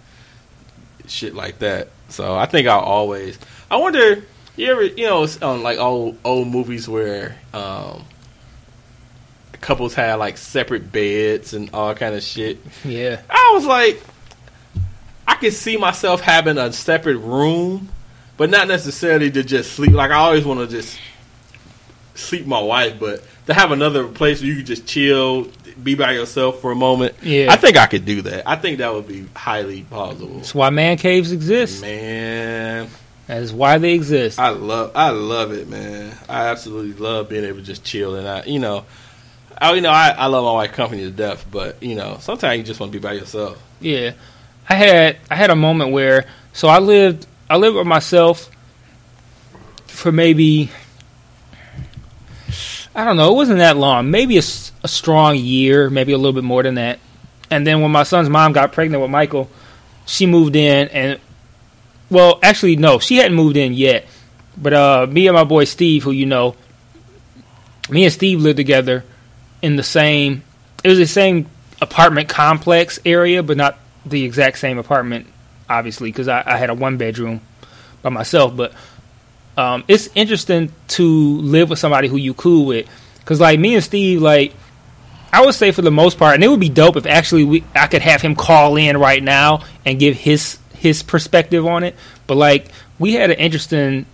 shit like that. So I think I'll always, I wonder, you ever, you know, it's on like old, old movies where, um, couples had like separate beds and all kind of shit. Yeah, I was like, I could see myself having a separate room, but not necessarily to just sleep. Like I always want to just sleep my wife, but to have another place where you could just chill, be by yourself for a moment. Yeah, I think I could do that. I think that would be highly plausible. That's why man caves exist. Man, that is why they exist. I love, I love it, man. I absolutely love being able to just chill and I, you know. I, you know, I, I love my wife's company to death, but, you know, sometimes you just want to be by yourself. Yeah. I had I had a moment where, so I lived I lived with myself for maybe, I don't know, it wasn't that long. Maybe a, a strong year, maybe a little bit more than that. And then when my son's mom got pregnant with Michael, she moved in and, well, actually, no, she hadn't moved in yet. But uh, me and my boy Steve, who you know, me and Steve lived together. In the same, it was the same apartment complex area, but not the exact same apartment, obviously, because I, I had a one bedroom by myself. But um, it's interesting to live with somebody who you cool with, because like me and Steve, like I would say for the most part, and it would be dope if actually we I could have him call in right now and give his his perspective on it. But like we had an interesting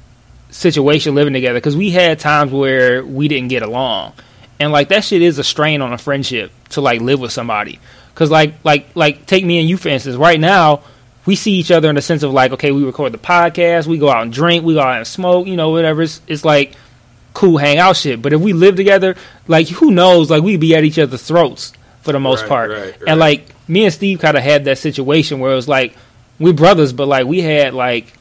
situation living together because we had times where we didn't get along. And, like, that shit is a strain on a friendship to, like, live with somebody. Because, like, like, like, take me and you, for instance. Right now, we see each other in the sense of, like, okay, we record the podcast. We go out and drink. We go out and smoke, you know, whatever. It's, it's like, cool hangout shit. But if we live together, like, who knows? Like, we'd be at each other's throats for the most right, part. Right, right. And, like, me and Steve kind of had that situation where it was, like, we're brothers. But, like, we had, like,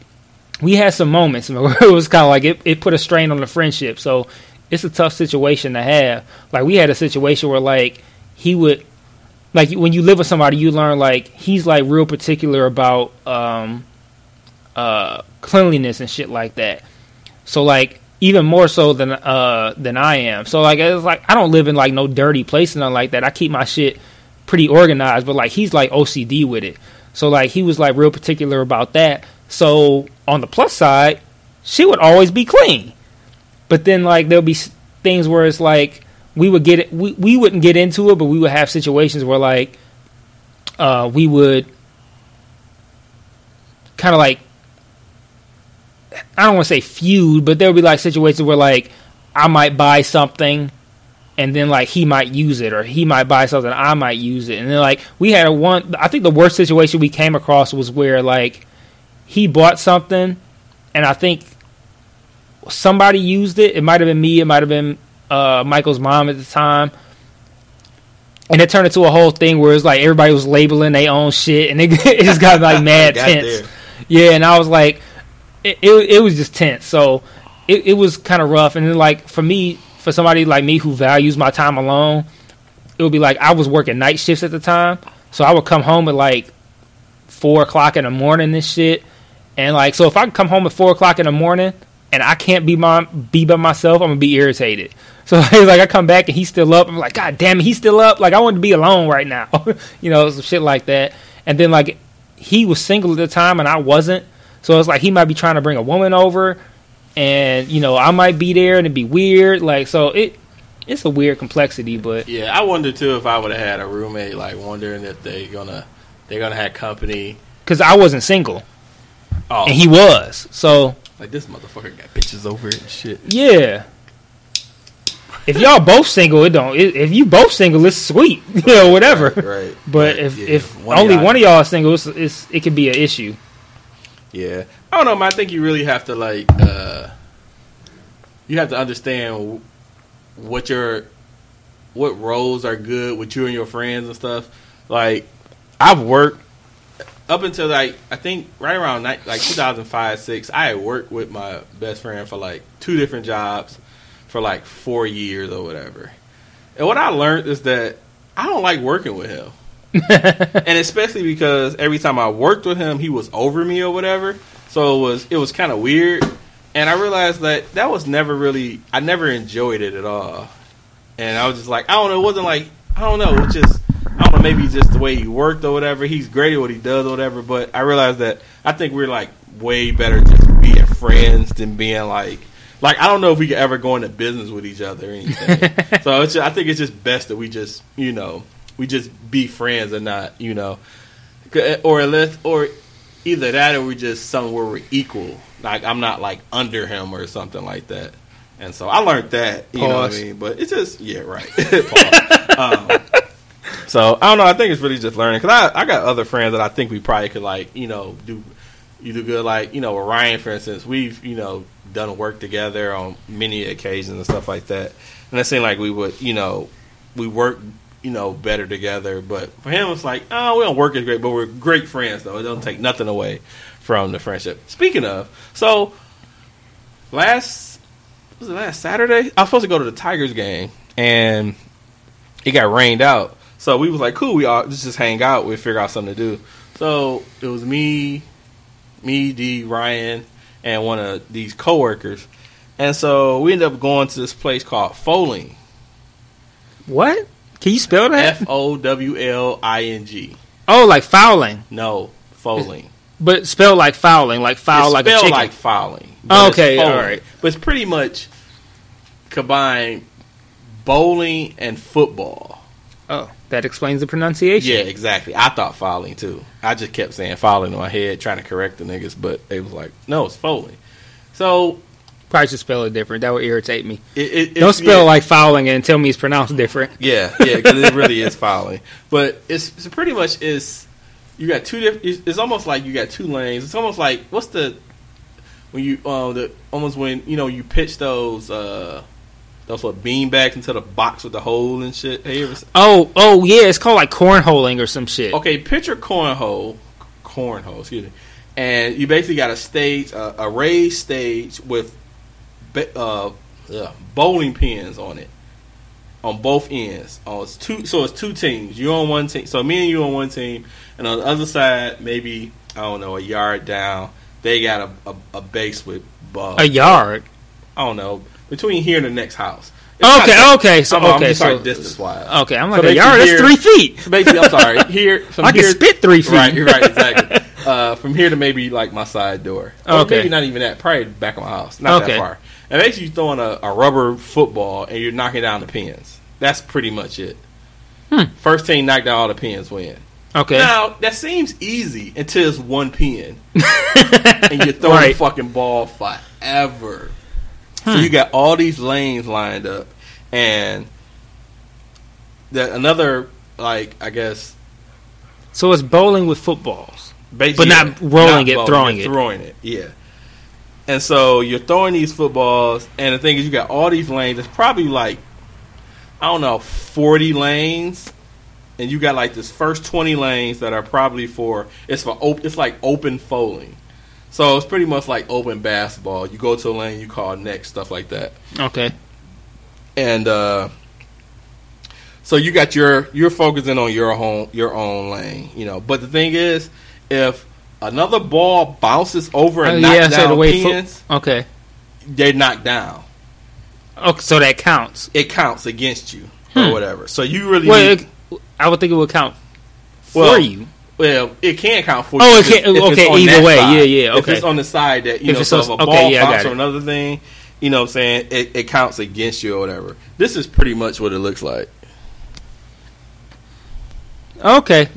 we had some moments where it was kind of, like, it, it put a strain on the friendship. So... It's a tough situation to have. Like, we had a situation where, like, he would... Like, when you live with somebody, you learn, like, he's, like, real particular about um, uh, cleanliness and shit like that. So, like, even more so than uh, than I am. So, like, it's like I don't live in, like, no dirty place or nothing like that. I keep my shit pretty organized. But, like, he's, like, O C D with it. So, like, he was, like, real particular about that. So, on the plus side, she would always be clean. But then, like, there'll be things where it's like we would get it, we, we wouldn't get into it, but we would have situations where, like, uh, we would kind of like, I don't want to say feud, but there'll be like situations where, like, I might buy something and then, like, he might use it, or he might buy something, I might use it. And then, like, we had a one, I think the worst situation we came across was where, like, he bought something and I think, somebody used it. It might have been me. It might have been uh, Michael's mom at the time. And it turned into a whole thing where it's like everybody was labeling their own shit, and it, it just got like mad got tense. There. Yeah, and I was like, it it, it was just tense. So it, it was kind of rough. And then like for me, for somebody like me who values my time alone, it would be like I was working night shifts at the time, so I would come home at like four o'clock in the morning and shit. And like, so if I come home at four o'clock in the morning and I can't be my be by myself, I'm gonna be irritated. So like I come back and he's still up. I'm like, God damn it, he's still up. Like I want to be alone right now, you know, some shit like that. And then like he was single at the time and I wasn't, so it's like he might be trying to bring a woman over, and you know I might be there and it'd be weird. Like so it it's a weird complexity, but yeah, I wonder too if I would have had a roommate, like wondering if they gonna they're gonna have company because I wasn't single, oh. and he was. So like this motherfucker got bitches over and shit. Yeah. If y'all both single, it don't. If you both single, it's sweet, you know, whatever. Right. right but right, if, yeah. if one only one of y'all is single, it's, it's it could be an issue. Yeah, I don't know, man. I think you really have to like, uh, you have to understand what your what roles are good with you and your friends and stuff. Like, I've worked up until like I think right around like two thousand five, six. I had worked with my best friend for like two different jobs. For like four years or whatever. And what I learned is that I don't like working with him. And especially because every time I worked with him, he was over me or whatever. So it was it was kind of weird. And I realized that that was never really, I never enjoyed it at all. And I was just like, I don't know, it wasn't like, I don't know, it just, I don't know, maybe just the way he worked or whatever. He's great at what he does or whatever. But I realized that I think we're like way better just being friends than being like, Like, I don't know if we could ever go into business with each other or anything. So it's just, I think it's just best that we just, you know, we just be friends and not, you know. Or unless, or either that or we just somewhere we're equal. Like, I'm not, like, under him or something like that. And so I learned that, you Pause. know what I mean? But it's just, yeah, right. um, so, I don't know. I think it's really just learning. Because I, I got other friends that I think we probably could, like, you know, do you do good. Like, you know, with Ryan, for instance, we've, you know, done work together on many occasions and stuff like that, and it seemed like we would, you know, we work, you know, better together. But for him, it's like, oh, we don't work as great, but we're great friends, though. It doesn't take nothing away from the friendship. Speaking of, so last was it last Saturday? I was supposed to go to the Tigers game, and it got rained out. So we was like, cool, we all let's just hang out. We figure out something to do. So it was me, me, D, Ryan, and one of these coworkers, and so we ended up going to this place called Fowling. What? Can you spell that? F O W L I N G. Oh, like fouling? No, Fowling. But spell like fouling, like foul, it's like a chicken. Spell like fouling. Oh, okay, all right. But it's pretty much combined bowling and football. Oh, that explains the pronunciation. Yeah, exactly. I thought fouling, too. I just kept saying fouling in my head, trying to correct the niggas, but it was like, no, it's fouling. So probably should spell it different. That would irritate me. It, it, Don't spell yeah. like fouling and tell me it's pronounced different. Yeah, yeah, because it really is fouling. But it's, it's pretty much is you got two different. It's, it's almost like you got two lanes. It's almost like what's the when you uh, the almost when you know you pitch those. Uh, Those what beanbags into the box with the hole and shit. Hey, ever oh, oh yeah, it's called like cornholing or some shit. Okay, picture cornhole, cornhole, excuse me. And you basically got a stage, uh, a raised stage with uh, uh, bowling pins on it, on both ends. Oh, it's two, so it's two teams. You on one team, so me and you on one team, and on the other side, maybe I don't know, a yard down, they got a a, a base with uh, a yard. I don't know. Between here and the next house. It's okay, not, okay. So, I'm, okay. I'm just so, distance wise. Okay, I'm like, so yard, that's three feet. So basically, I'm sorry. Here, from I here, can spit three feet. Right, you're right, exactly. uh, from here to maybe, like, my side door. Or okay. Maybe not even that. Probably back of my house. Not okay. that far. And basically, you're throwing a, a rubber football, and you're knocking down the pins. That's pretty much it. Hmm. First team knocked down all the pins win. Okay. Now, that seems easy until it's one pin. And you're throwing right. the fucking ball forever. So you got all these lanes lined up, and that another like I guess. So it's bowling with footballs, but not rolling not it, bowling, throwing it, throwing it, yeah. And so you're throwing these footballs, and the thing is, you got all these lanes. It's probably like I don't know, forty lanes, and you got like this first twenty lanes that are probably for it's for op- it's like open bowling. So it's pretty much like open basketball. You go to a lane, you call next, stuff like that. Okay. And uh, so you got your you're focusing on your home your own lane, you know. But the thing is, if another ball bounces over and uh, knocks yeah, down so the pins, fo- okay, they're knocked down. Okay, so that counts. It counts against you hmm. or whatever. So you really well, need, it, I would think it would count for well, you. Well, it can count for oh, you. Oh, it can. If, okay, if either way. Side. Yeah, yeah. Okay. If it's on the side that, you if know, so if a okay, ball yeah, bounce or another thing, you know what I'm saying, it, it counts against you or whatever. This is pretty much what it looks like. Okay.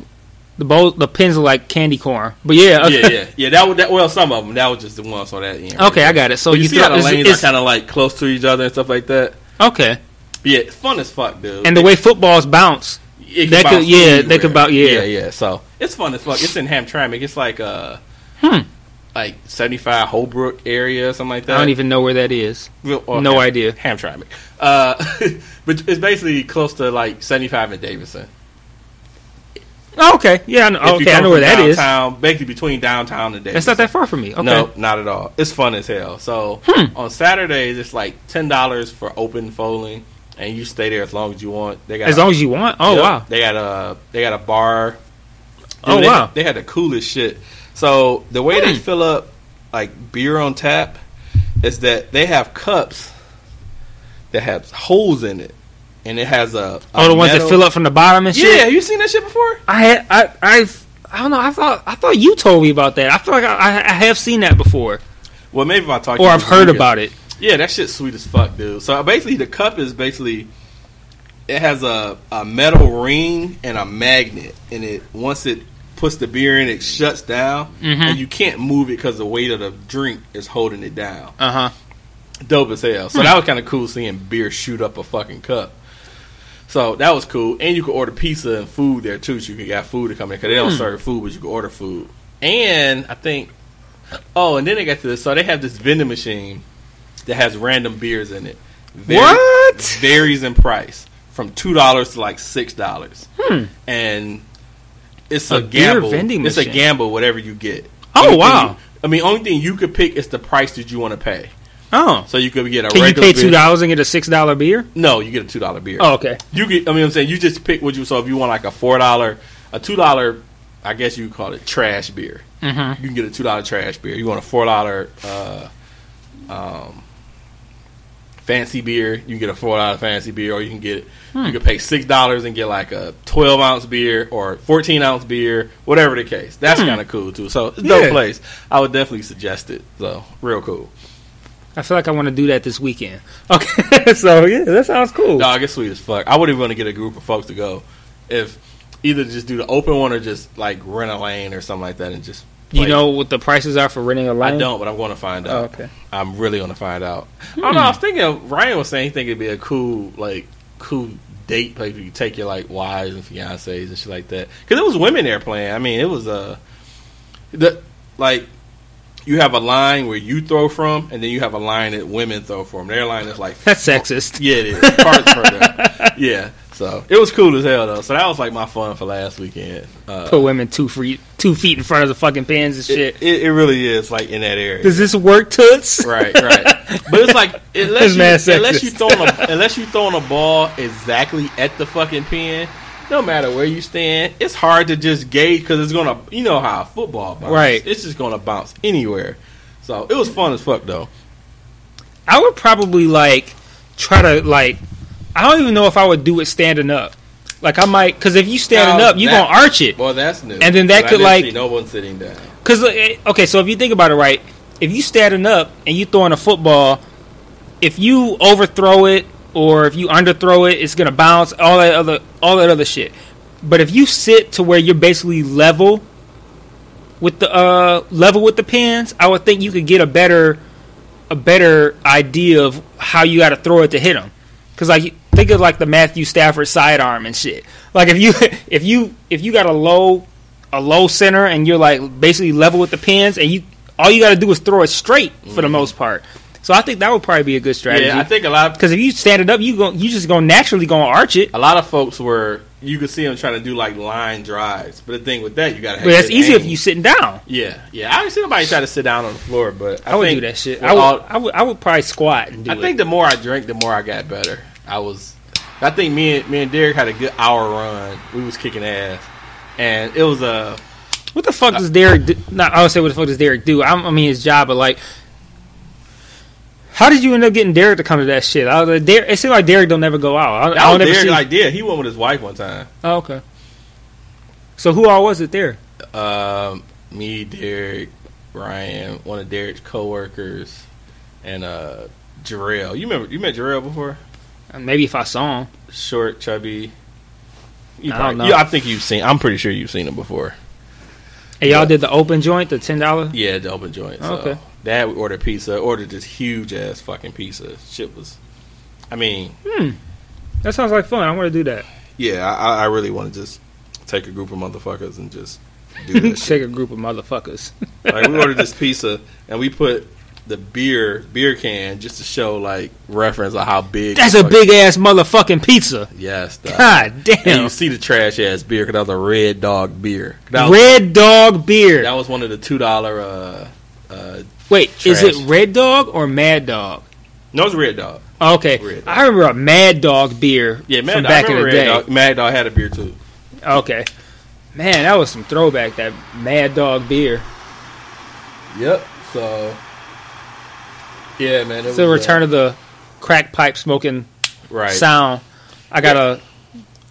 The bowl, the pins are like candy corn. But yeah. Okay. Yeah, yeah. Yeah, that was, that, well, some of them. That was just the ones on that end. Right okay, there. I got it. So you, you see how the lanes are kind of like close to each other and stuff like that? Okay. Yeah, it's fun as fuck, dude. And the it, way footballs bounce. It that could, yeah, anywhere. They could about, yeah. Yeah, yeah. So it's fun as fuck. It's in Hamtramck. It's like uh, hmm. like seventy-five Holbrook area or something like that. I don't even know where that is. Well, no Ham, idea. Hamtramck. Uh, but it's basically close to like seventy-five and Davidson. Oh, okay. Yeah, I know, okay, okay, I know where downtown, that is. Basically between downtown and Davidson. It's not that far from me. Okay. No, not at all. It's fun as hell. So hmm. on Saturdays, it's like ten dollars for open bowling. And you stay there as long as you want. They got as long a, as you want. Oh yep, wow! They got a they got a bar. Oh they, wow! They had the coolest shit. So the way mm. they fill up like beer on tap is that they have cups that have holes in it, and it has a, a oh the ones metal. That fill up from the bottom and shit. Yeah, you seen that shit before? I had I I've, I don't know. I thought I thought you told me about that. I feel like I, I, I have seen that before. Well, maybe if I talk or I've heard years. About it. Yeah, that shit's sweet as fuck, dude. So basically, the cup is basically it has a, a metal ring and a magnet, and it once it puts the beer in, it shuts down, mm-hmm. and you can't move it because the weight of the drink is holding it down. Uh huh. Dope as hell. So hmm. that was kind of cool seeing beer shoot up a fucking cup. So that was cool, and you could order pizza and food there too. So you got food to come in because they don't hmm. serve food, but you can order food. And I think, oh, and then they got to this. So they have this vending machine. That has random beers in it. Var- what? Varies in price from two dollars to like six dollars, hmm. and it's a, a gamble. Vending it's machine. A gamble. Whatever you get. Oh only wow! You, I mean, only thing you could pick is the price that you want to pay. Oh, so you could get a. Can regular you pay two dollars and get a six dollar beer? No, you get a two dollar beer. Oh, okay. You get. I mean, I'm saying you just pick what you. So if you want like a four dollar, a two dollar, I guess you call it trash beer. Mm-hmm. You can get a two dollar trash beer. You want a four dollar, uh, um. fancy beer, you can get a four dollar fancy beer, or you can get hmm. you can pay six dollars and get like a twelve ounce beer or fourteen ounce beer, whatever the case. That's hmm. kind of cool too. So it's a dope yeah. place. I would definitely suggest it. So real cool. I feel like I want to do that this weekend. Okay, so yeah, that sounds cool. Dog, it's sweet as fuck. I wouldn't even want to get a group of folks to go if either just do the open one or just like rent a lane or something like that and just. Like, you know what the prices are for renting a lane? I don't, but I'm going to find out. Oh, okay. I'm really going to find out. Hmm. I don't know. I was thinking of, Ryan was saying he think it'd be a cool, like, cool date place where you take your, like, wives and fiancés and shit like that. Because it was women there playing. I mean, it was, uh, the, like, you have a line where you throw from, and then you have a line that women throw from. Their line is like... That's sexist. Yeah, it is. Cards for them. Yeah. So it was cool as hell though. So that was like my fun for last weekend. Uh, Put women two feet two feet in front of the fucking pins and shit. It, it, it really is like in that area. Does this work, toots? Right, right. But it's like unless it's you unless you throwing a, unless you throwing a ball exactly at the fucking pin, no matter where you stand, it's hard to just gauge because it's gonna you know how football bounces. Right. It's just gonna bounce anywhere. So it was fun as fuck though. I would probably like try to like. I don't even know if I would do it standing up. Like I might, because if you standing now, up, you gonna arch it. Well, that's new. And then that could I didn't like see no one sitting down. Because okay, so if you think about it, right? If you standing up and you throwing a football, if you overthrow it or if you underthrow it, it's gonna bounce. All that other, all that other shit. But if you sit to where you're basically level with the uh, level with the pins, I would think you could get a better, a better idea of how you got to throw it to hit them. Because like. Think of like the Matthew Stafford sidearm and shit. Like if you if you if you got a low a low center and you're like basically level with the pins and you all you got to do is throw it straight for mm-hmm. the most part. So I think that would probably be a good strategy. Yeah, I think a lot because if you stand it up, you go you just gonna naturally gonna arch it. A lot of folks were you could see him trying to do like line drives. But the thing with that, you gotta have. But that's easier aim. If you sitting down. Yeah, yeah. I didn't see nobody try to sit down on the floor, but I, I would do that shit. I would, all, I would, I would probably squat and do I it. I think the more I drank, the more I got better. I was, I think me and me and Derrick had a good hour run. We was kicking ass, and it was a. What the fuck does Derrick do? Not, I would say, what the fuck does Derrick do? I, I mean, his job, but like, how did you end up getting Derrick to come to that shit? I was like, Derrick, it seemed like Derrick don't never go out. I, that I was Derrick's idea. He went with his wife one time. Oh, okay. So who all was it there? Um, me, Derrick, Ryan, one of Derrick's coworkers, and uh, Jarrell. You remember? You met Jarrell before? Maybe if I saw him. Short, chubby. You I probably, don't know. You, I think you've seen. I'm pretty sure you've seen him before. And y'all did the open joint, the ten dollars? Yeah, the open joint. So okay. Dad, we ordered pizza. Ordered this huge-ass fucking pizza. Shit was... I mean... Hmm. That sounds like fun. I want to do that. Yeah, I, I really want to just take a group of motherfuckers and just do that shit. Take a group of motherfuckers. Like, we ordered this pizza, and we put the beer beer can just to show, like, reference of how big... That's a big-ass motherfucking pizza. Yes. Dog. God damn. And you see the trash-ass beer, because that was a Red Dog beer. Was, Red Dog beer. That was one of the two dollars... Uh, uh, Wait, trash. Is it Red Dog or Mad Dog? No, it's Red Dog. Oh, okay. Red Dog. I remember a Mad Dog beer yeah, Mad from Dog. Back in the Red day. Dog. Mad Dog had a beer, too. Okay. Man, that was some throwback, that Mad Dog beer. Yep, so... Yeah, man. It's the return uh, of the crack pipe smoking right. sound. I got to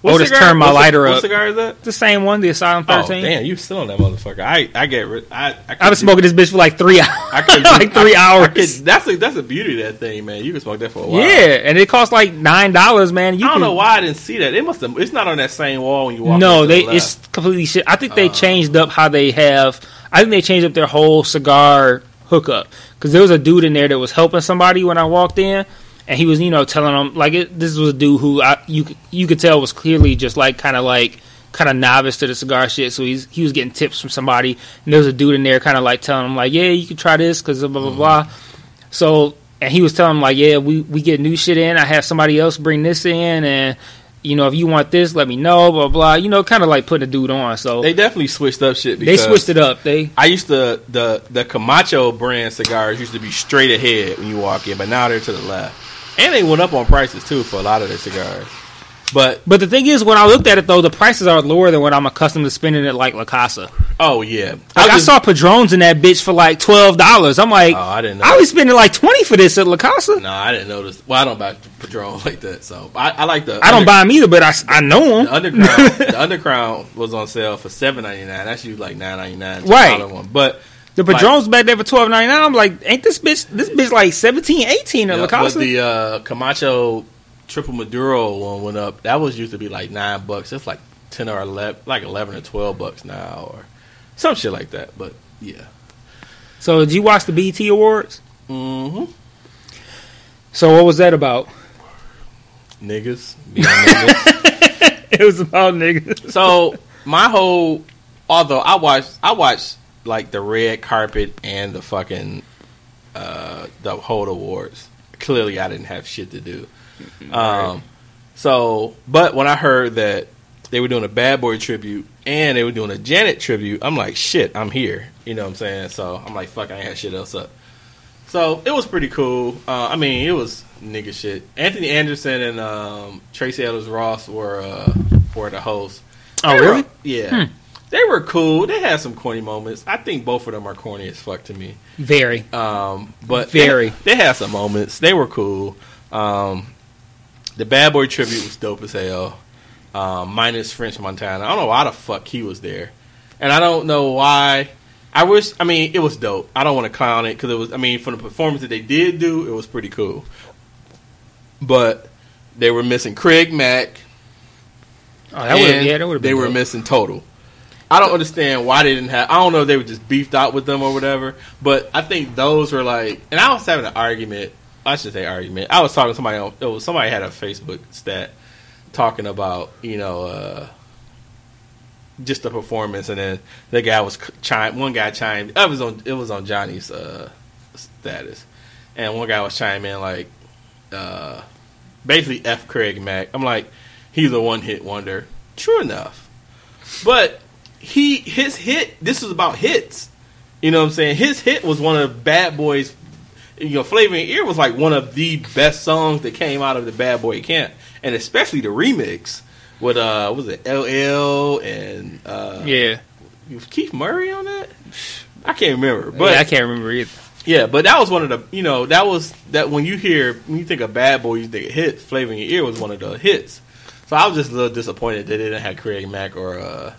yeah. Otis cigar? Turn my What's lighter a, what up. What cigar is that? The same one, the Asylum thirteen. Oh, damn, you still on that motherfucker. I I get rid I, I I've been smoking this bitch for like three hours. I could, like three I, hours. I could, that's, a, that's a beauty of that thing, man. You can smoke that for a while. Yeah, and it costs like nine dollars, man. You I don't can, know why I didn't see that. It must have, it's not on that same wall when you walk No, they the it's completely shit. I think they uh, changed up how they have, I think they changed up their whole cigar hookup. Because there was a dude in there that was helping somebody when I walked in, and he was, you know, telling them, like, it, this was a dude who I, you you could tell was clearly just, like, kind of, like, kind of novice to the cigar shit, so he's, he was getting tips from somebody, and there was a dude in there kind of, like, telling him, like, yeah, you can try this, because blah, blah, mm-hmm. blah. So, and he was telling him, like, yeah, we, we get new shit in, I have somebody else bring this in, and... You know, if you want this, let me know, blah, blah. You know, kind of like putting a dude on. So they definitely switched up shit. Because they switched it up. They. I used to, the the Camacho brand cigars used to be straight ahead when you walk in, but now they're to the left. And they went up on prices, too, for a lot of their cigars. But but the thing is, when I looked at it, though, the prices are lower than what I'm accustomed to spending at, like, La Casa. Oh, yeah. Like, I, just, I saw Padrones in that bitch for, like, twelve dollars. I'm like, oh, I didn't know. I was spending, like, twenty dollars for this at La Casa. No, I didn't notice. Well, I don't buy Padrones like that, so. I, I like the... I under- don't buy them either, but I, I know them. The Underground, the Underground was on sale for seven ninety-nine. That's usually, like, nine ninety-nine. Right. One. But... The Padrones like, back there for twelve ninety-nine. I'm like, ain't this bitch... This bitch, like, seventeen, eighteen at yeah, La Casa? But the uh, Camacho... Triple Maduro one went up. That was used to be like nine bucks. It's like ten or eleven, like eleven or twelve bucks now, or some shit like that. But yeah. So did you watch the B E T Awards? Mm-hmm. So what was that about? Niggas. Being niggas. It was about niggas. So my whole, although I watched, I watched like the red carpet and the fucking uh, the whole awards. Clearly, I didn't have shit to do. Um, right. So, but when I heard that they were doing a Bad Boy tribute and they were doing a Janet tribute, I'm like, shit, I'm here. You know what I'm saying? So I'm like, fuck, I ain't had shit else up. So it was pretty cool. Uh, I mean, it was nigga shit. Anthony Anderson and um, Tracy Ellis Ross were uh, were the hosts. Oh, they really? Were, yeah, hmm. They were cool. They had some corny moments. I think both of them are corny as fuck to me. Very. Um, but very. They, they had some moments. They were cool. Um. The Bad Boy tribute was dope as hell, um, minus French Montana. I don't know why the fuck he was there. And I don't know why. I wish, I mean, it was dope. I don't want to clown it because it was, I mean, for the performance that they did do, it was pretty cool. But they were missing Craig Mack. Oh, that would yeah, that would have been They dope. Were missing Total. I don't understand why they didn't have, I don't know if they were just beefed out with them or whatever, but I think those were like, and I was having an argument. I should say argument. I was talking to somebody on, it was, somebody had a Facebook stat talking about, you know, uh, just the performance, and then the guy was chime. One guy chimed. It was on. It was on Johnny's uh, status, and one guy was chiming in like, uh, basically, F Craig Mack. I'm like, he's a one hit wonder. True enough. But he his hit, this is about hits. You know what I'm saying? His hit was one of Bad Boy's, you know, Flavor in Ear was like one of the best songs that came out of the Bad Boy camp. And especially the remix with, uh, what was it, L L and... Uh, yeah. Was Keith Murray on that? I can't remember. But yeah, I can't remember either. Yeah, but that was one of the, you know, that was, that when you hear, when you think of Bad Boy, you think of hits. Flavor in Your Ear was one of the hits. So I was just a little disappointed they didn't have Craig Mack or, uh,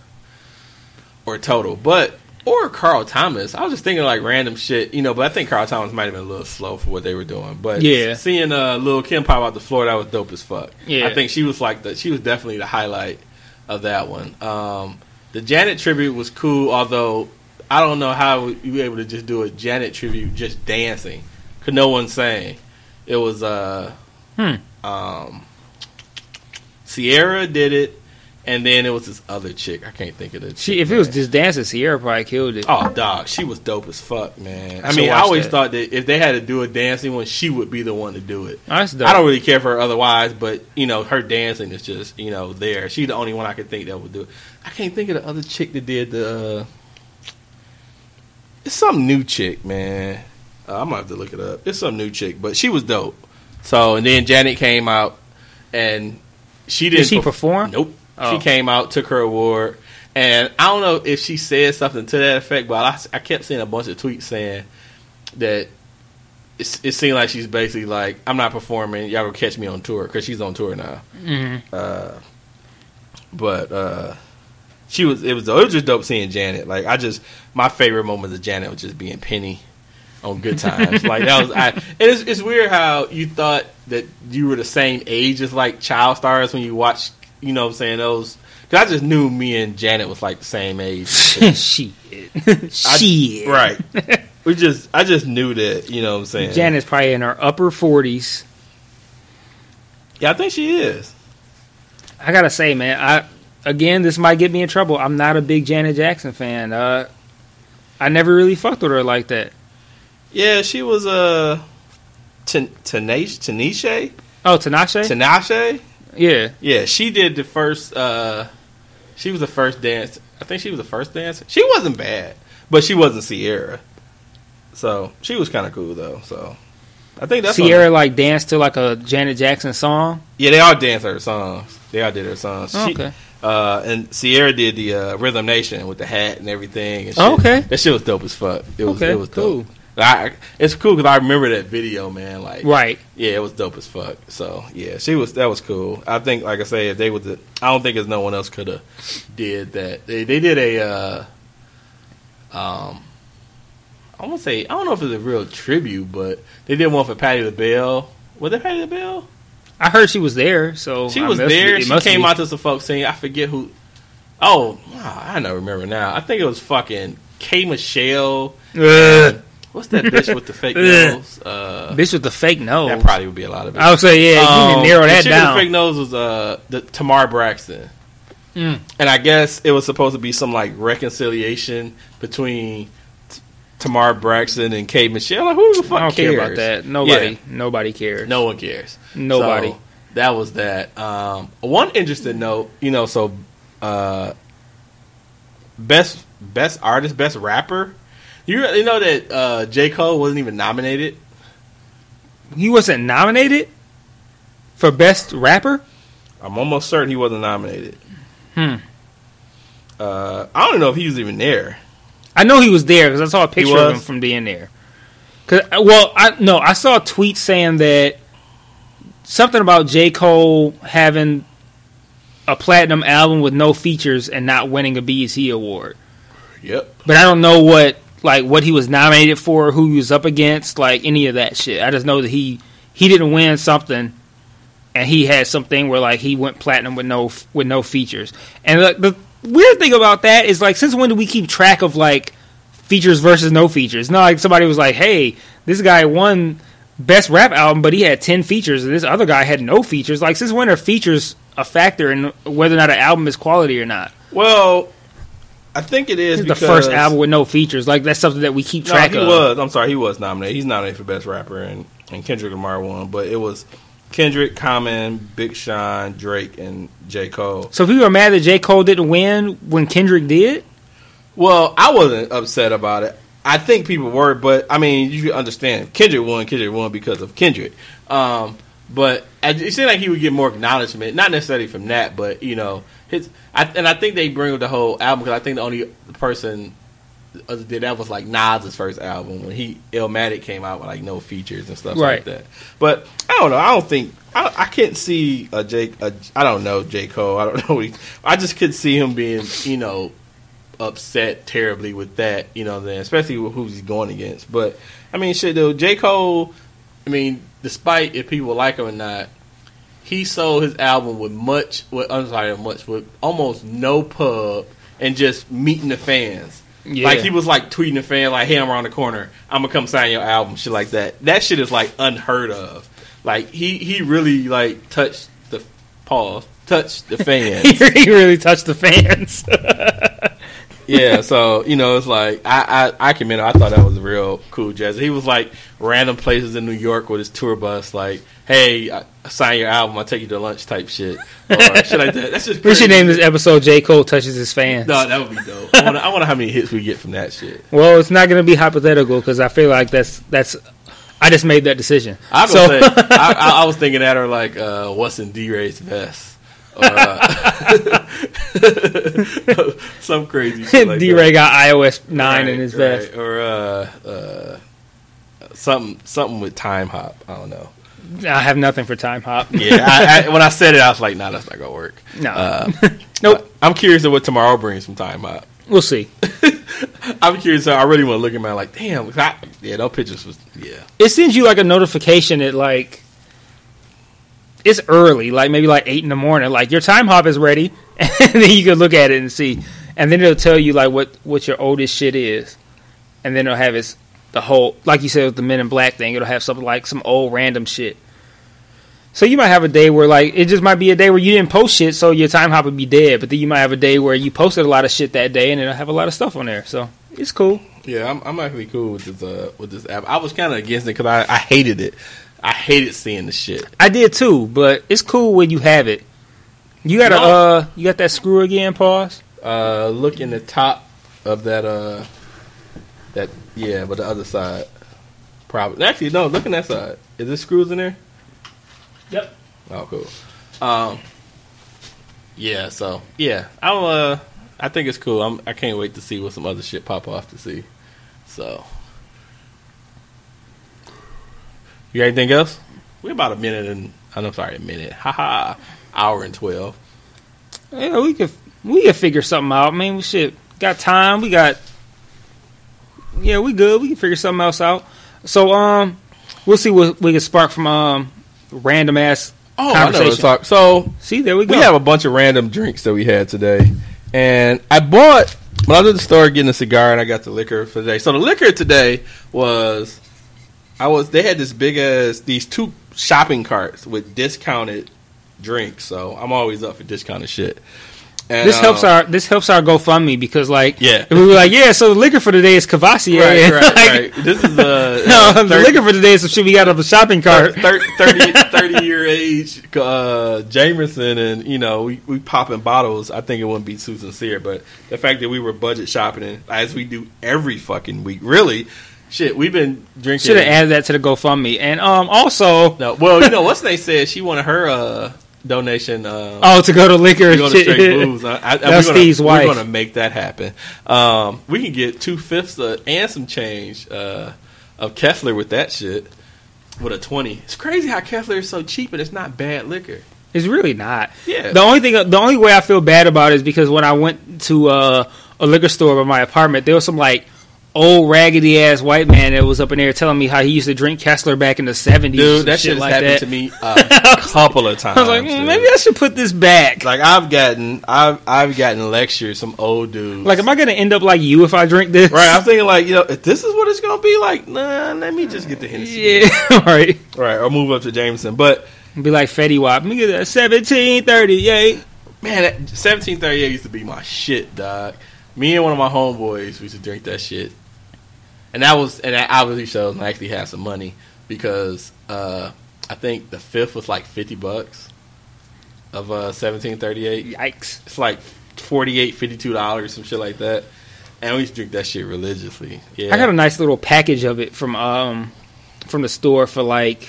or Total. But... Or Carl Thomas. I was just thinking like random shit, you know, but I think Carl Thomas might have been a little slow for what they were doing. But yeah. seeing uh, Lil' Kim pop out the floor, that was dope as fuck. Yeah. I think she was like the, she was definitely the highlight of that one. Um, the Janet tribute was cool, although I don't know how you were able to just do a Janet tribute just dancing. Cause no one sang. It was uh, hmm. um, Ciara did it. And then it was this other chick. I can't think of the She, chick, If man. It was just dancing, Ciara probably killed it. Oh, dog. She was dope as fuck, man. I, I mean, I always that. thought that if they had to do a dancing one, she would be the one to do it. Oh, that's dope. I don't really care for her otherwise, but, you know, her dancing is just, you know, there. She's the only one I could think that would do it. I can't think of the other chick that did the... Uh, it's some new chick, man. Uh, I'm going to have to look it up. It's some new chick, but she was dope. So, and then Janet came out, and she didn't... Did she pre- perform? Nope. Oh. She came out, took her award, and I don't know if she said something to that effect, but I, I kept seeing a bunch of tweets saying that it, it seemed like she's basically like, I'm not performing, y'all gonna catch me on tour, because she's on tour now. Mm-hmm. Uh, but uh, she was it was it was just dope seeing Janet. Like I just my favorite moments of Janet was just being Penny on Good Times. Like that was I. And it's, it's weird how you thought that you were the same age as like child stars when you watched. You know what I'm saying? Those, cause I just knew me and Janet was like the same age. Shit. Shit. Right. We just, I just knew that, you know what I'm saying? Janet's probably in her upper forties. Yeah, I think she is. I gotta say, man, I, again, this might get me in trouble. I'm not a big Janet Jackson fan. Uh, I never really fucked with her like that. Yeah, she was, uh, Tinashe? Oh, Tinashe? Tinashe? Yeah. Yeah, she did the first, uh, she was the first dance. I think she was the first dancer. She wasn't bad, but she wasn't Ciara. So, she was kind of cool, though. So, I think that's Ciara, like, danced to, like, a Janet Jackson song? Yeah, they all danced her songs. They all did her songs. Oh, okay. She, uh, and Ciara did the uh, Rhythm Nation with the hat and everything. And shit. Oh, okay. That shit was dope as fuck. It was, okay, it was cool. Dope. I, it's cool because I remember that video, man. Like, right? Yeah, it was dope as fuck. So, yeah, she was. That was cool. I think, like I say, if they was, the, I don't think as no one else could have did that. They they did a, uh, um, I want to say I don't know if it's a real tribute, but they did one for Patti LaBelle. Was it Patti LaBelle? I heard she was there. So she I was there. Be, she came be. out to some folk singing. I forget who. Oh, I don't remember now. I think it was fucking K. Michelle. And, what's that bitch with the fake nose? Uh, bitch with the fake nose. That probably would be a lot of it. I would say, yeah, um, you need to narrow that the down. The fake nose was uh, the, Tamar Braxton. Mm. And I guess it was supposed to be some, like, reconciliation between t- Tamar Braxton and Kay Michelle. Like, who the fuck I don't cares? care about that. Nobody. Yeah. Nobody cares. No one cares. Nobody. So, that was that. Um, one interesting note, you know, so uh, best best artist, best rapper. You you know that uh, J. Cole wasn't even nominated? He wasn't nominated? For Best Rapper? I'm almost certain he wasn't nominated. Hmm. Uh, I don't know if he was even there. I know he was there because I saw a picture of him from being there. Cause, well, I no, I saw a tweet saying that something about J. Cole having a platinum album with no features and not winning a B E T award. Yep. But I don't know what... Like, what he was nominated for, who he was up against, like, any of that shit. I just know that he, he didn't win something, and he had something where, like, he went platinum with no with no features. And the, the weird thing about that is, like, since when do we keep track of, like, features versus no features? It's not like somebody was like, hey, this guy won Best Rap Album, but he had ten features, and this other guy had no features. Like, since when are features a factor in whether or not an album is quality or not? Well... I think it is because... the first album with no features. Like, that's something that we keep track of. No, he was. I'm sorry, he was nominated. He's nominated for Best Rapper, and, and Kendrick Lamar won. But it was Kendrick, Common, Big Sean, Drake, and J. Cole. So people are mad that J. Cole didn't win when Kendrick did? Well, I wasn't upset about it. I think people were, but, I mean, you understand. Kendrick won, Kendrick won because of Kendrick. Um, but it seemed like he would get more acknowledgement, not necessarily from that, but, you know, his. I, and I think they bring up the whole album, because I think the only person other did that was, like, Nas's first album, when he, Illmatic came out with, like, no features and stuff right. like that. But, I don't know, I don't think, I, I can't see a J, a, I don't know, J. Cole, I don't know, he, I just could see him being, you know, upset terribly with that, you know, then especially with who he's going against. But I mean, shit, though, J. Cole. I mean, despite if people like him or not, he sold his album with much, with I'm sorry, much with almost no pub and just meeting the fans. Yeah. Like he was like tweeting the fan, like, "Hey, I'm around the corner. I'm gonna come sign your album," shit like that. That shit is like unheard of. Like he he really like touched the pause, touched the fans. He really touched the fans. Yeah, so, you know, it's like, I, I, I commend him. I thought that was a real cool gesture. He was, like, random places in New York with his tour bus, like, "Hey, I sign your album, I'll take you to lunch," type shit. Or shit like that. That's just crazy. We should name this episode J. Cole Touches His Fans. No, that would be dope. I wonder, I wonder how many hits we get from that shit. Well, it's not going to be hypothetical, because I feel like that's, that's, I just made that decision. I was, so. say, I, I, I was thinking that, or, like, uh, what's in D-Ray's vest? Uh, some crazy shit like D-Ray that. Got iOS nine right, in his right. vest, or uh, uh, something something with TimeHop. I don't know. I have nothing for TimeHop. Yeah, I, I, when I said it, I was like, "Nah, that's not gonna work." No, uh, nope. I, I'm curious of what tomorrow brings from TimeHop. We'll see. I'm curious. I really want to look at my like, damn. I, yeah, those pictures was. Yeah, it sends you like a notification that like. It's early, like maybe like eight in the morning. Like your time hop is ready, and then you can look at it and see. And then it'll tell you like what, what your oldest shit is, and then it'll have its the whole like you said with the Men in Black thing. It'll have something like some old random shit. So you might have a day where like it just might be a day where you didn't post shit, so your time hop would be dead. But then you might have a day where you posted a lot of shit that day, and it'll have a lot of stuff on there. So it's cool. Yeah, I'm, I'm actually cool with this uh, with this app. I was kind of against it because I, I hated it. I hated seeing the shit. I did too, but it's cool when you have it. You got a no. uh, you got that screw again, pause. Uh, look in the top of that uh, that yeah, but the other side. Probably actually no. Look in that side. Is there screws in there? Yep. Oh, cool. Um, yeah. So yeah, I'm uh, I think it's cool. I'm. I can't wait to see what some other shit pop off to see. So. You got anything else? We're about a minute and I'm sorry, a minute. Haha, hour and twelve. Yeah, we could we could figure something out. I mean, we shit got time. We got yeah, we good. We can figure something else out. So um, we'll see what we can spark from um random ass oh, conversation. I know so see, there we go. We have a bunch of random drinks that we had today, and I bought when I was at the store getting a cigar, and I got the liquor for today. So the liquor today was. I was. They had this big ass, these two shopping carts with discounted drinks. So I'm always up for discounted shit. And, this um, helps our. This helps our GoFundMe because, like, yeah. If we were like, yeah. So the liquor for today is Cavassier. Right, right, like, right. This is a, no. thirty, the liquor for today is some shit we got on the shopping cart. thirty, thirty, thirty year age uh, Jamerson, and you know we we popping bottles. I think it wouldn't be too sincere, but the fact that we were budget shopping as we do every fucking week, really. Shit, we've been drinking. Should have added that to the GoFundMe, and um, also, no, well, you know, what's they said she wanted her uh, donation. Um, oh, to go to liquor, to go to shit. Straight booze. I, I, That's we're gonna, Steve's we're wife. We're gonna make that happen. Um, we can get two fifths of, and some change uh, of Kessler with that shit with a twenty. It's crazy how Kessler is so cheap, and it's not bad liquor. It's really not. Yeah. The only thing, the only way I feel bad about it is because when I went to uh, a liquor store by my apartment, there was some like. Old raggedy ass white man that was up in there telling me how he used to drink Kessler back in the seventies. Dude, that shit has like happened that. to me a couple of times. I was like, mm, maybe I should put this back. Like I've gotten, I've I've gotten lectures some old dudes. Like, am I gonna end up like you if I drink this? Right. I'm thinking like, you know, if this is what it's gonna be like, nah. Let me just get the Hennessy. Yeah. right. Right. Or move up to Jameson, but be like Fetty Wap. Let me get that seventeen thirty-eight. Man, that seventeen thirty-eight used to be my shit, dog. Me and one of my homeboys we used to drink that shit. And that was, and that obviously shows I actually had some money because uh, I think the fifth was like fifty bucks of uh, seventeen thirty-eight. Yikes. It's like forty-eight dollars, fifty-two dollars, some shit like that. And we used to drink that shit religiously. Yeah. I got a nice little package of it from um from the store for like,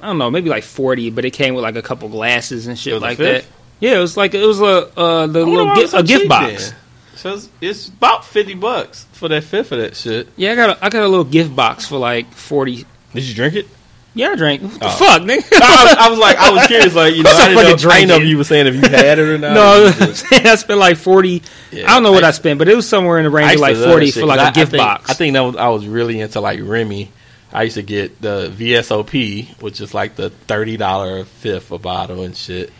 I don't know, maybe like forty, but it came with like a couple glasses and shit like that. Yeah, it was like it was a uh, the little gift, a gift box. Then. So it's, it's about fifty bucks for that fifth of that shit. Yeah, I got a, I got a little gift box for like forty. Did you drink it? Yeah, I drank. What the oh. fuck, nigga? No, I, was, I was like, I was curious, like, you know, I didn't know, I didn't know if you were saying if you had it or not. No, I, was saying I spent like forty. Yeah, I don't know I what I spent, but it was somewhere in the range of like forty for like a I, gift I think, box. I think that was I was really into like Remy. I used to get the V S O P, which is like the thirty dollar fifth a bottle and shit,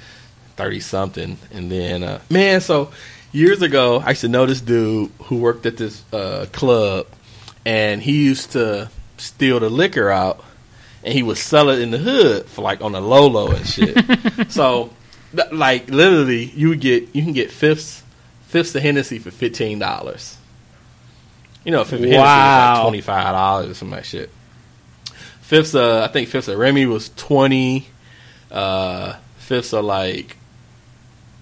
thirty something. And then uh, man, so years ago, I used to know this dude who worked at this uh, club, and he used to steal the liquor out. And he would sell it in the hood for like on a Lolo and shit. So, like literally, you would get you can get fifths fifths of Hennessy for fifteen dollars. You know, a fifth of Hennessy was like twenty five dollars or some of that shit. Fifths, uh, I think fifths of Remy was twenty. Uh, fifths of like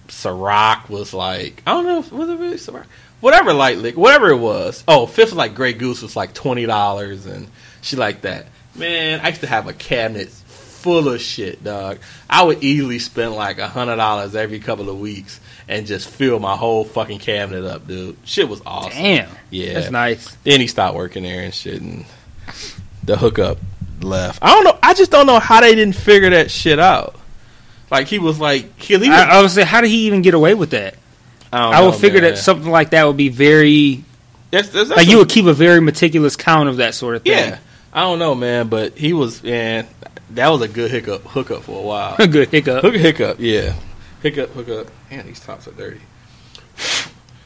Ciroc was like I don't know, was it really Ciroc? Whatever light liquor, whatever it was. Oh, fifths of like Grey Goose was like twenty dollars and shit like that. Man, I used to have a cabinet full of shit, dog. I would easily spend like one hundred dollars every couple of weeks and just fill my whole fucking cabinet up, dude. Shit was awesome. Damn. Yeah. That's nice. Then he stopped working there and shit, and the hookup left. I don't know. I just don't know how they didn't figure that shit out. Like, he was like... He was, I, I was saying, how did he even get away with that? I don't I would know, figure man. that something like that would be very... That's, that's, that's like, a, you would keep a very meticulous count of that sort of thing. Yeah. I don't know, man, but he was, man, that was a good hiccup, hookup for a while. A good hiccup. Hook, hiccup, yeah. Hiccup, hookup. Man, these tops are dirty.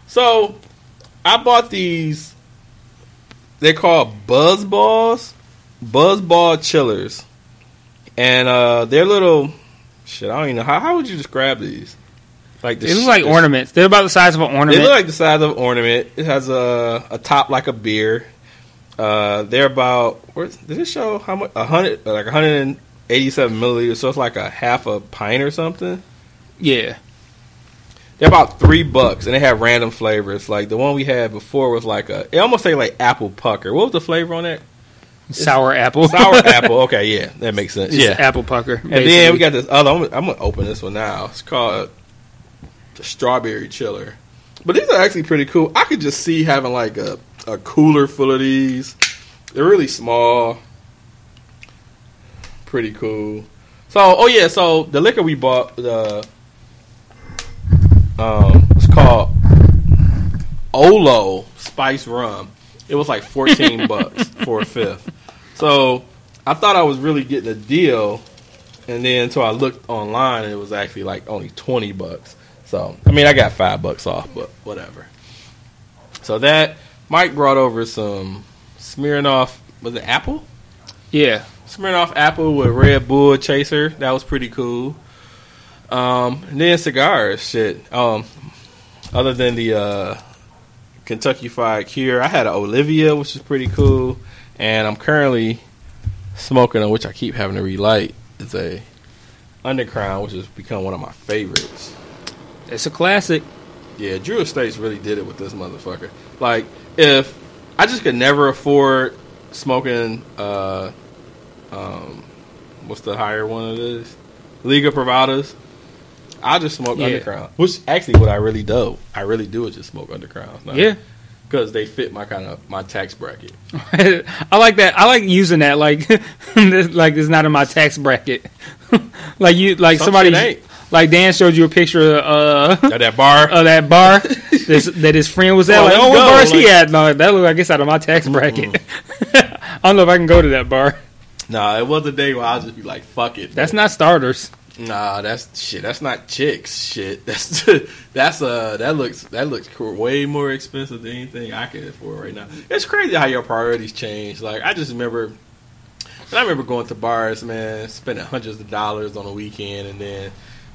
So, I bought these, they're called Buzz Balls, Buzz Ball Chillers. And uh, they're little, shit, I don't even know, how, how would you describe these? Like the They look sh- like the ornaments. They're about the size of an ornament. They look like the size of an ornament. It has a, a top like a beer. Uh, they're about. Where's, did it show how much? A hundred, like one hundred eighty-seven milliliters. So it's like a half a pint or something. Yeah, they're about three bucks, and they have random flavors. Like the one we had before was like a. It almost tastes like apple pucker. What was the flavor on that? Sour it's, apple. Sour apple. Okay, yeah, that makes sense. It's yeah, apple pucker. Basically. And then we got this other. I'm, I'm gonna open this one now. It's called the Strawberry Chiller. But these are actually pretty cool. I could just see having like a. A cooler full of these. They're really small. Pretty cool. So, oh yeah, so the liquor we bought, the um, it's called Olo Spice Rum. It was like fourteen bucks for a fifth. So I thought I was really getting a deal, and then until I looked online, and it was actually like only twenty bucks. So I mean, I got five bucks off, but whatever. So that. Mike brought over some Smirnoff, was it apple? Yeah. Smirnoff apple with Red Bull chaser. That was pretty cool. Um, and then cigars, shit. Um, other than the uh, Kentucky Fried Cure, I had an Olivia, which is pretty cool. And I'm currently smoking on, which I keep having to relight. It's a Undercrown, which has become one of my favorites. It's a classic. Yeah, Drew Estates really did it with this motherfucker. Like, if I just could never afford smoking, uh, um, what's the higher one of this? Liga Privadas. I just smoke yeah. Underground, which actually what I really do. I really do is just smoke Undergrounds. Now, yeah, because they fit my kind of my tax bracket. I like that. I like using that. Like, like it's not in my tax bracket. like you, like Some somebody. Ain't. Like Dan showed you a picture of, uh, of that bar, of that bar this, that his friend was at. Oh, like, oh, what go. bars like, he at? No, that looked like it's out of my tax bracket. Mm-hmm. I don't know if I can go to that bar. Nah, it was a day where I was just be like, "Fuck it." That's man. not starters. Nah, that's shit. That's not chicks. Shit, that's that's uh that looks that looks cool. Way more expensive than anything I can afford right now. It's crazy how your priorities change. Like I just remember, I remember going to bars, man, spending hundreds of dollars on a weekend, and then.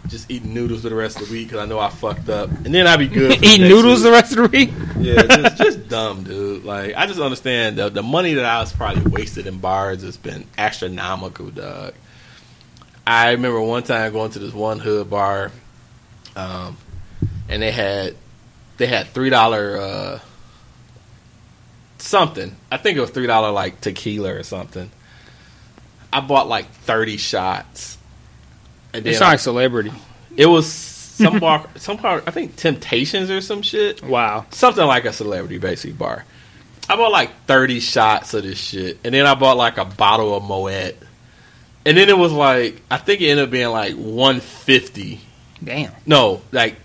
Just eating noodles for the rest of the week because I know I fucked up, and then I'd be good. For eating noodles week. the rest of the week? Yeah, just, just dumb, dude. Like I just understand the the money that I was probably wasted in bars has been astronomical, dog. I remember one time going to this one hood bar, um, and they had they had three dollar uh, something. I think it was three dollar like tequila or something. I bought like thirty shots. And then, it's like Celebrity. It was some bar, some bar. I think Temptations or some shit. Wow, something like a Celebrity basic bar. I bought like thirty shots of this shit, and then I bought like a bottle of Moet. And then it was like, I think it ended up being like one fifty. Damn. No, like,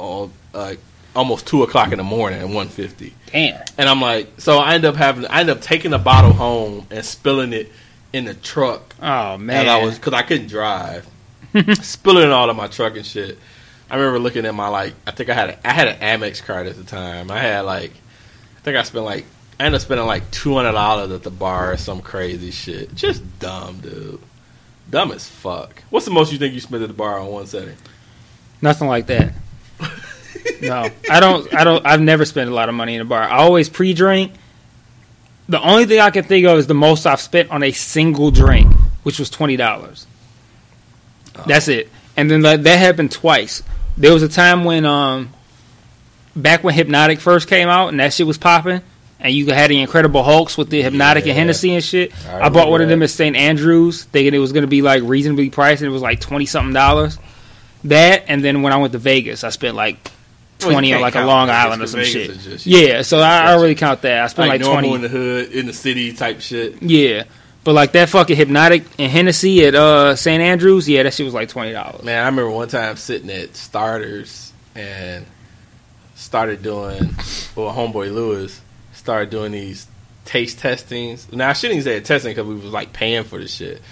oh, like almost two o'clock in the morning at one fifty. Damn. And I'm like, so I end up having, I end up taking the bottle home and spilling it in the truck. Oh man, I was, because I couldn't drive, spilling it all in my truck and shit. I remember looking at my like, I think I had, a, I had an Amex card at the time. I had like, I think I spent like. I ended up spending like two hundred dollars at the bar or some crazy shit. Just dumb, dude. Dumb as fuck. What's the most you think you spent at the bar on one setting? Nothing like that. No. I don't, I don't, I've never spent a lot of money in a bar. I always pre-drink. The only thing I can think of is the most I've spent on a single drink, which was twenty dollars. Oh. That's it. And then like, that happened twice. There was a time when, um, back when Hypnotic first came out and that shit was popping. And you had the Incredible Hulks with the Hypnotic yeah. and Hennessy and shit. I, I bought one that. of them at Saint Andrews, thinking it was going to be like reasonably priced, and it was like twenty something dollars. That, and then when I went to Vegas, I spent like twenty well, on like a Long Island or some Vegas shit. Just, yeah, know, so I, I already count that. I spent like, like twenty in the hood, in the city type shit. Yeah, but like that fucking Hypnotic and Hennessy at uh, Saint Andrews, yeah, that shit was like twenty dollars. Man, I remember one time sitting at Starters and started doing, well, Homeboy Lewis. Started doing these taste testings. Now, I shouldn't even say testing because we was, like, paying for this shit.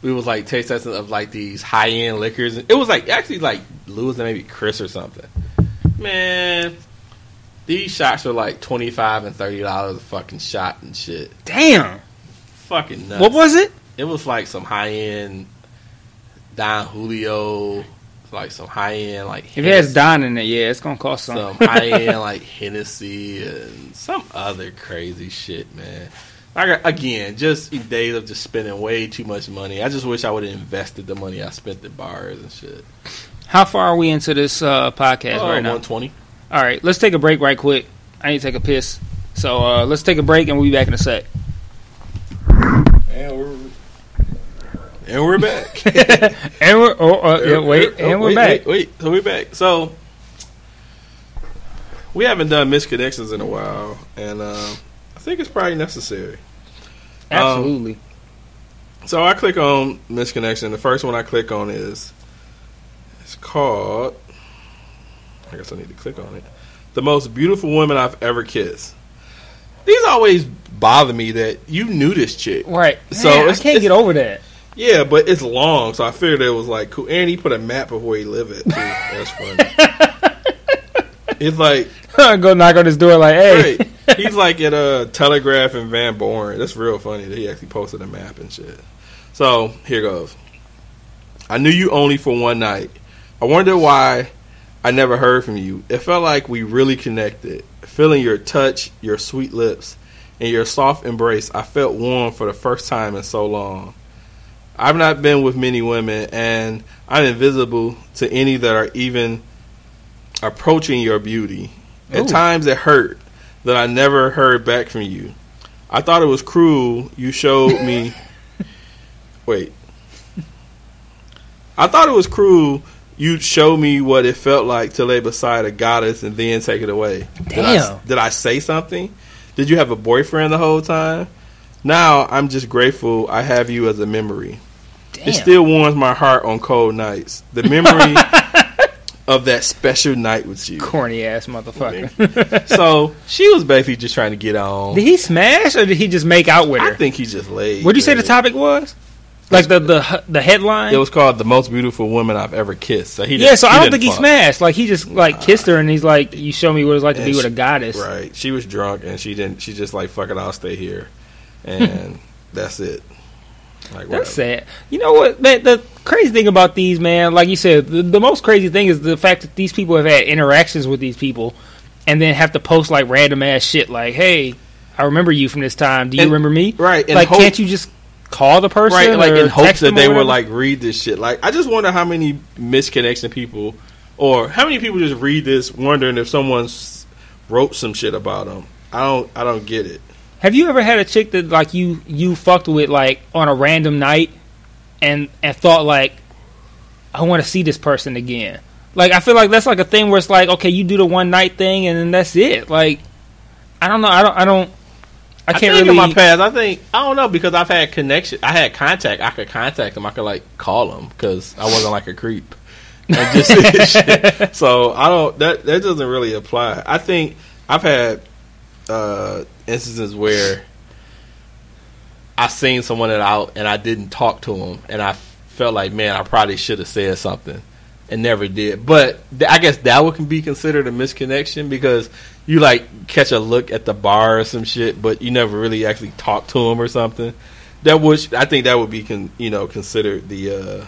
We was, like, taste testing of, like, these high-end liquors. It was, like, actually, like, Louis and maybe Chris or something. Man, these shots were, like, twenty-five and thirty dollars a fucking shot and shit. Damn. Fucking nuts. What was it? It was, like, some high-end Don Julio, like, some high-end, like... If Hennessy, it has Don in it, yeah, it's going to cost something. Some high-end, like, Hennessy and some other crazy shit, man. I got, again, just days of just spending way too much money. I just wish I would have invested the money I spent at bars and shit. How far are we into this uh, podcast oh, right now? one twenty. All right, let's take a break right quick. I need to take a piss. So uh, let's take a break, and we'll be back in a sec. And we're... And we're back. and we're oh, uh, yeah, wait. And oh, we're wait, back. Wait, wait, so we're back. So we haven't done misconnections in a while, and uh, I think it's probably necessary. Absolutely. Um, so I click on misconnection. The first one I click on is it's called. I guess I need to click on it. The most beautiful woman I've ever kissed. These always bother me that you knew this chick, right? So Man, it's, I can't it's, get over that. Yeah, but it's long, so I figured it was like cool. And he put a map of where he live at, too. That's funny. It's like... Go knock on his door like, hey. Right. He's like at uh, Telegraph and Van Born. That's real funny that he actually posted a map and shit. So, here goes. I knew you only for one night. I wonder why I never heard from you. It felt like we really connected. Feeling your touch, your sweet lips, and your soft embrace, I felt warm for the first time in so long. I've not been with many women, and I'm invisible to any that are even approaching your beauty. At Ooh. Times it hurt that I never heard back from you. I thought it was cruel you showed me... Wait. I thought it was cruel you showed me what it felt like to lay beside a goddess and then take it away. Damn. Did I, did I say something? Did you have a boyfriend the whole time? Now I'm just grateful I have you as a memory. Damn. It still warms my heart on cold nights. The memory of that special night with you. Corny ass motherfucker. So she was basically just trying to get on. Did he smash or did he just make out with her? I think he just laid. What did you say the topic was? Like the, the the headline? It was called The Most Beautiful Woman I've Ever Kissed. So he just, yeah, so he I don't think fuck. He smashed. Like he just like uh, kissed her and he's like, you show me what it's like to be she, with a goddess. Right. She was drunk and she didn't she just like, fuck it, I'll stay here. And that's it. Like, that's sad. You know what, man, the crazy thing about these, man, like you said, the, the most crazy thing is the fact that these people have had interactions with these people and then have to post like random ass shit like, hey, I remember you from this time. Do you and, remember me? Right. And like, hope, can't you just call the person, right? Like, in hopes that they would like read this shit. Like, I just wonder how many misconnection people, or how many people just read this wondering if someone wrote some shit about them. I don't, I don't get it. Have you ever had a chick that like you you fucked with like on a random night, and and thought like, I want to see this person again? Like, I feel like that's like a thing where it's like, okay, you do the one night thing and then that's it. Like, I don't know. I don't. I don't. I can't I think really. In my past, I think I don't know because I've had connection. I had contact. I could contact them. I could like call them because I wasn't like a creep. Like, just, shit. So I don't. That that doesn't really apply. I think I've had uh, instances where I seen someone out and I didn't talk to them, and I felt like, man, I probably should have said something. And never did. But th- I guess that would can be considered a misconnection because you like catch a look at the bar or some shit, but you never really actually talk to them or something. That would, I think that would be con- you know considered the uh,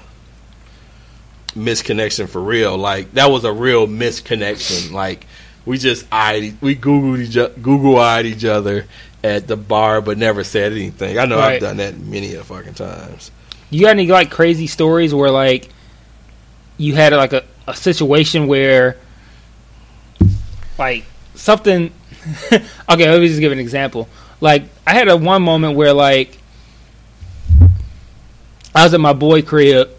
misconnection for real. Like, that was a real misconnection. Like, we just eyed, we googled each o- Google eyed each other at the bar, but never said anything. I know right. I've done that many a fucking times. You got any like crazy stories where like you had like a, a situation where like something okay, let me just give an example. Like, I had a one moment where like I was at my boy crib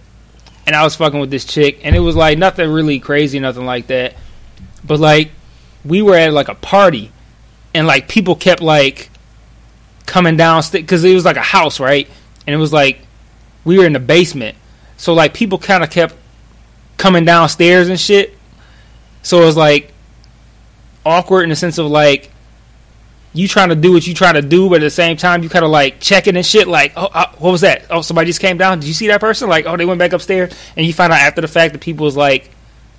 and I was fucking with this chick, and it was like nothing really crazy, nothing like that, but like we were at like a party and like people kept like coming down because it was like a house, right? And it was like we were in the basement, so like people kind of kept coming downstairs and shit, so it was like awkward in the sense of like you trying to do what you trying to do, but at the same time you kind of like checking and shit like, oh, uh, what was that? Oh, somebody just came down. Did you see that person? Like, oh, they went back upstairs. And you find out after the fact that people was like,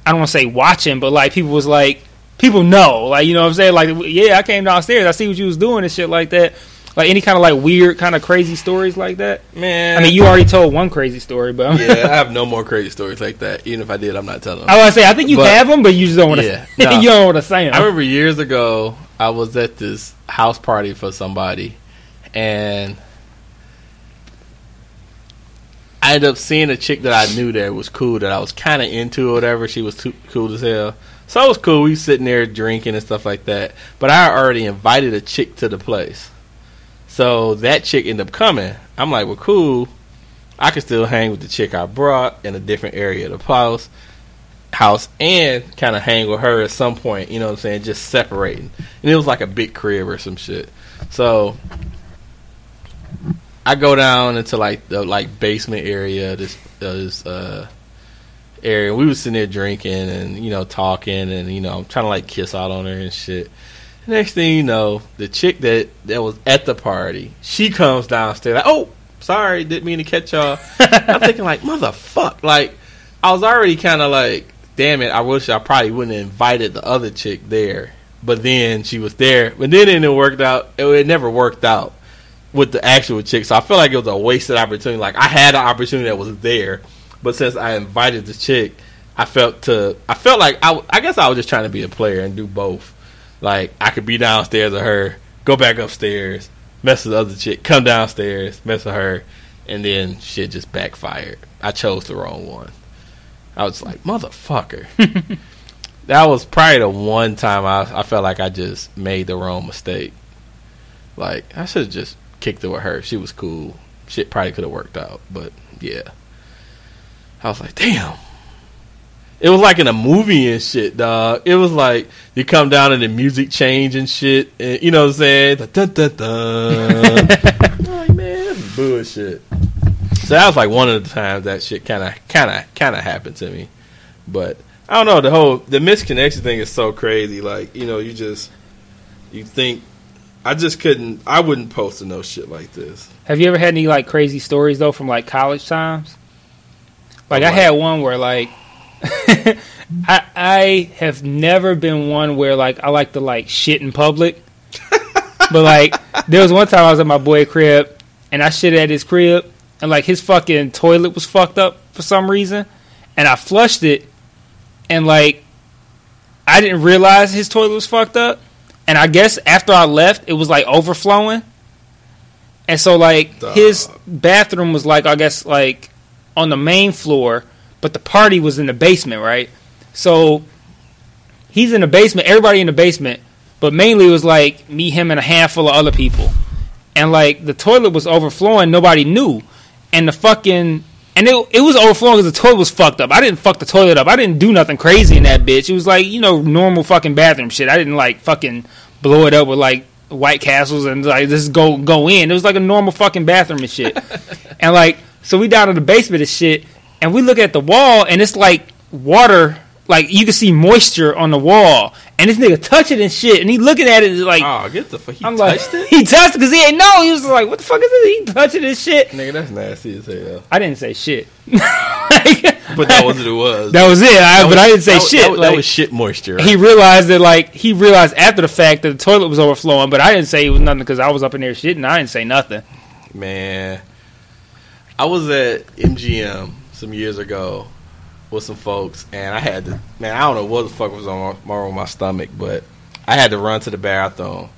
I don't want to say watching, but like people was like, people know, like, you know what I'm saying? Like, yeah, I came downstairs, I see what you was doing and shit like that. Like, any kind of, like, weird kind of crazy stories like that? Man. I mean, you already told one crazy story, but... yeah, I have no more crazy stories like that. Even if I did, I'm not telling them. I was going to say, I think you but, have them, but you just don't want yeah, to no. You don't want to say them. I remember years ago, I was at this house party for somebody, and I ended up seeing a chick that I knew that was cool, that I was kind of into or whatever. She was too cool as hell. So it was cool. We were sitting there drinking and stuff like that. But I already invited a chick to the place. So that chick ended up coming. I'm like, well, cool. I can still hang with the chick I brought in a different area of the house, house and kind of hang with her at some point. You know what I'm saying? Just separating. And it was like a big crib or some shit. So I go down into like the like basement area, this, uh, this uh, area. We was sitting there drinking and, you know, talking and, you know, I'm trying to like kiss out on her and shit. Next thing you know, the chick that, that was at the party, she comes downstairs like, oh, sorry, didn't mean to catch y'all. I'm thinking like, motherfuck. Like, I was already kind of like, damn it, I wish I probably wouldn't have invited the other chick there. But then she was there. But then it didn't work out. It, it never worked out with the actual chick. So I feel like it was a wasted opportunity. Like, I had an opportunity that was there. But since I invited the chick, I felt to, I felt like, I, I guess I was just trying to be a player and do both. Like, I could be downstairs with her, go back upstairs, mess with the other chick, come downstairs, mess with her, and then shit just backfired. I chose the wrong one. I was like, motherfucker. That was probably the one time I, I felt like I just made the wrong mistake. Like, I should have just kicked it with her. She was cool. Shit probably could have worked out, but yeah. I was like, damn. It was like in a movie and shit, dog. It was like you come down and the music change and shit. And, you know what I'm saying? Like, dun, dun, dun. I'm like, man, this is bullshit. So that was like one of the times that shit kind of, kind of, kind of happened to me. But I don't know. The whole the misconnection thing is so crazy. Like, you know, you just you think I just couldn't. I wouldn't post to no shit like this. Have you ever had any like crazy stories though from like college times? Like oh, I had one where like. I, I have never been one where like I like to like shit in public, but like there was one time I was at my boy crib and I shit at his crib and like his fucking toilet was fucked up for some reason and I flushed it and like I didn't realize his toilet was fucked up and I guess after I left it was like overflowing And so, like, Duh. his bathroom was, like, I guess, like, on the main floor, but the party was in the basement, right? So, he's in the basement, everybody in the basement, but mainly it was, like, me, him, and a handful of other people. And, like, the toilet was overflowing, nobody knew. And the fucking... And it, it was overflowing because the toilet was fucked up. I didn't fuck the toilet up. I didn't do nothing crazy in that bitch. It was, like, you know, normal fucking bathroom shit. I didn't, like, fucking blow it up with, like, White Castles and, like, just go go in. It was, like, a normal fucking bathroom and shit. And, like, so we down in the basement and shit, and we look at the wall, and it's, like, water. Like, you can see moisture on the wall. And this nigga touch it and shit, and he looking at it and like... Oh, get the fuck... He I'm touched like, it? He touched it because he ain't know. He was like, what the fuck is this? He touching this shit. Nigga, that's nasty as hell. I didn't say shit. Like, but that was what it was. That was it. That I, was, but I didn't say that shit. Was, that, was, like, that was shit moisture. Right? He realized that, like... He realized after the fact that the toilet was overflowing, but I didn't say it was nothing because I was up in there shitting and I didn't say nothing. Man. I was at M G M some years ago with some folks, and I had to, man, I don't know what the fuck was on my, on my stomach, but I had to run to the bathroom,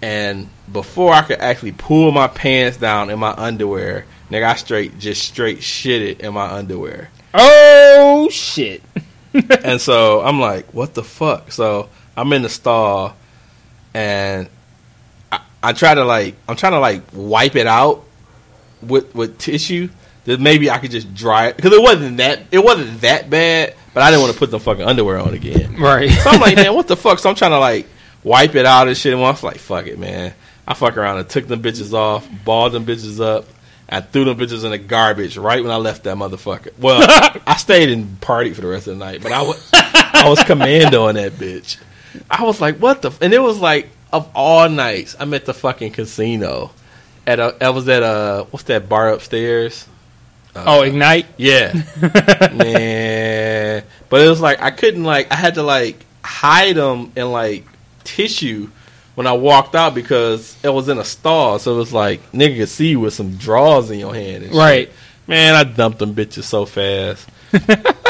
and before I could actually pull my pants down in my underwear, nigga, I straight, just straight shitted in my underwear. Oh, shit. And so, I'm like, what the fuck? So, I'm in the stall, and I, I try to, like, I'm trying to, like, wipe it out with, with tissue, that maybe I could just dry it, because it wasn't that it wasn't that bad, but I didn't want to put the fucking underwear on again. Right. So I'm like, man, what the fuck? So I'm trying to, like, wipe it out and shit. And I was like, fuck it, man. I fuck around and took them bitches off, balled them bitches up, I threw them bitches in the garbage right when I left that motherfucker. Well, I stayed and partied for the rest of the night, but I, w- I was commando on that bitch. I was like, what the? F-? And it was like, of all nights, I'm at the fucking casino. At a, I was at a what's that bar upstairs? Uh, oh, Ignite? Yeah. Man. But it was like, I couldn't, like, I had to, like, hide them in, like, tissue when I walked out because it was in a stall. So it was like, nigga could see you with some drawers in your hand and shit. Right. Man, I dumped them bitches so fast.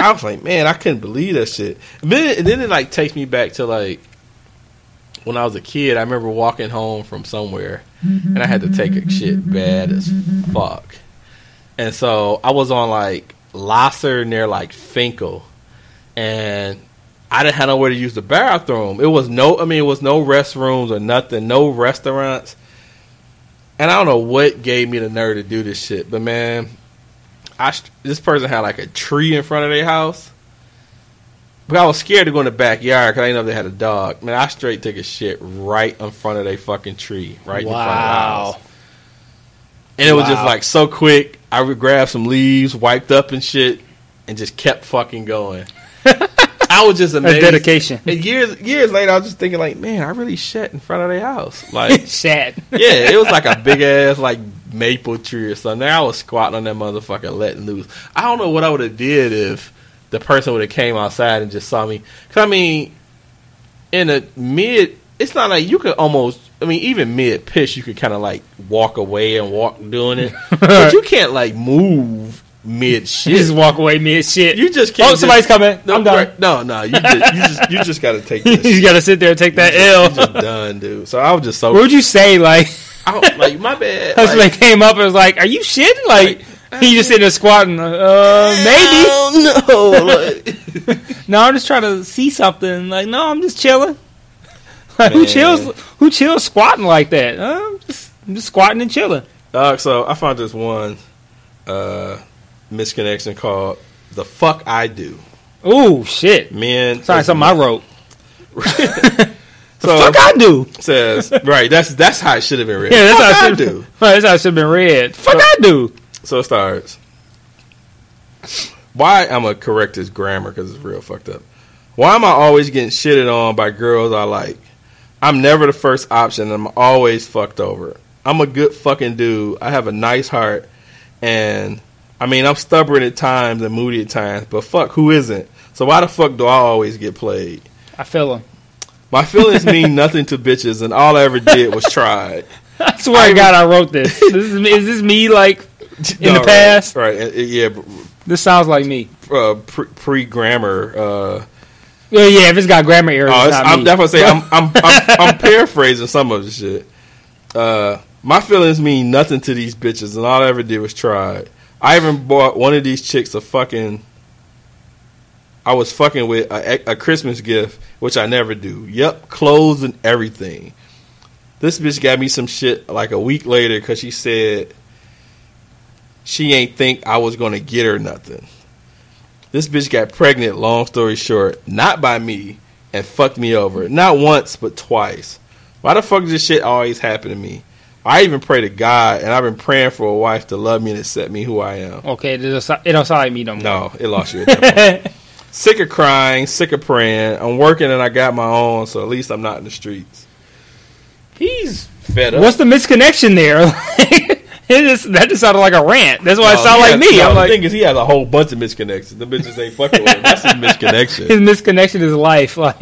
I was like, man, I couldn't believe that shit. And then, and then it, like, takes me back to, like, when I was a kid, I remember walking home from somewhere and I had to take a shit bad as fuck. And so I was on, like, Losser near, like, Finkel, and I didn't have nowhere to use the bathroom. It was no, I mean, it was no restrooms or nothing, no restaurants. And I don't know what gave me the nerve to do this shit, but man, I this person had, like, a tree in front of their house, but I was scared to go in the backyard because I didn't know if they had a dog. Man, I straight took a shit right in front of their fucking tree, right wow. in front of the house. And it wow. was just, like, so quick. I would grab some leaves, wiped up and shit, and just kept fucking going. I was just amazed. A dedication. And years years later, I was just thinking, like, man, I really shat in front of their house. Like shat. Yeah, it was like a big-ass, like, maple tree or something. I was squatting on that motherfucker letting loose. I don't know what I would have did if the person would have came outside and just saw me. Because, I mean, in the mid, it's not like you could almost... I mean, even mid-piss, you could kind of, like, walk away and walk doing it. But you can't, like, move mid-shit. You just walk away mid-shit. You just can't. Oh, just, somebody's coming. No, I'm done. No, no. You just, you just, you just got to take this. You got to sit there and take that you L. Just, you're just done, dude. So I was just so... What would you say, like... I like, my bad. Like, somebody came up and was like, are you shitting? Like, like he just sitting there squatting. Uh, maybe. I don't know. Like, no, I'm just trying to see something. Like, no, I'm just chilling. Like, who chills? Who chills squatting like that? Uh, I'm, just, I'm just squatting and chilling. Dog, uh, so I found this one uh, misconnection called "The Fuck I Do." Ooh, shit, man! Sorry, something I wrote. The so, fuck I do says right. That's that's how it should have been read. Yeah, that's fuck how it I do. Right, that's how it should have been read. Fuck so, I do. So it starts. Why I'm gonna correct his grammar because it's real fucked up. Why am I always getting shitted on by girls I like? I'm never the first option. I'm always fucked over. I'm a good fucking dude. I have a nice heart. And, I mean, I'm stubborn at times and moody at times. But fuck, who isn't? So why the fuck do I always get played? I feel them. My feelings mean nothing to bitches. And all I ever did was try. I swear I to God, I wrote this. this is, is this me, like, in no, the past? Right. right. Yeah. This sounds like me. Uh, pre- pre-grammar, uh... Yeah, yeah. If it's got grammar errors, oh, it's, it's not I'm me. Definitely saying I'm, I'm, I'm, I'm paraphrasing some of the shit. Uh, My feelings mean nothing to these bitches, and all I ever did was try. I even bought one of these chicks a fucking... I was fucking with a, a Christmas gift, which I never do. Yep, clothes and everything. This bitch got me some shit like a week later because she said she ain't think I was going to get her nothing. This bitch got pregnant, long story short, not by me, and fucked me over. Not once, but twice. Why the fuck does this shit always happen to me? I even pray to God, and I've been praying for a wife to love me and accept me who I am. Okay, it don't sound like me no more. No, it lost you at that point. Sick of crying, sick of praying. I'm working and I got my own, so at least I'm not in the streets. He's fed up. What's the misconnection there? It just, that just sounded like a rant. That's why no, it sounded like has, me. No, I'm the like, thing is, he has a whole bunch of misconnections. The bitches ain't fucking with him. That's his misconnection. His misconnection is life. Like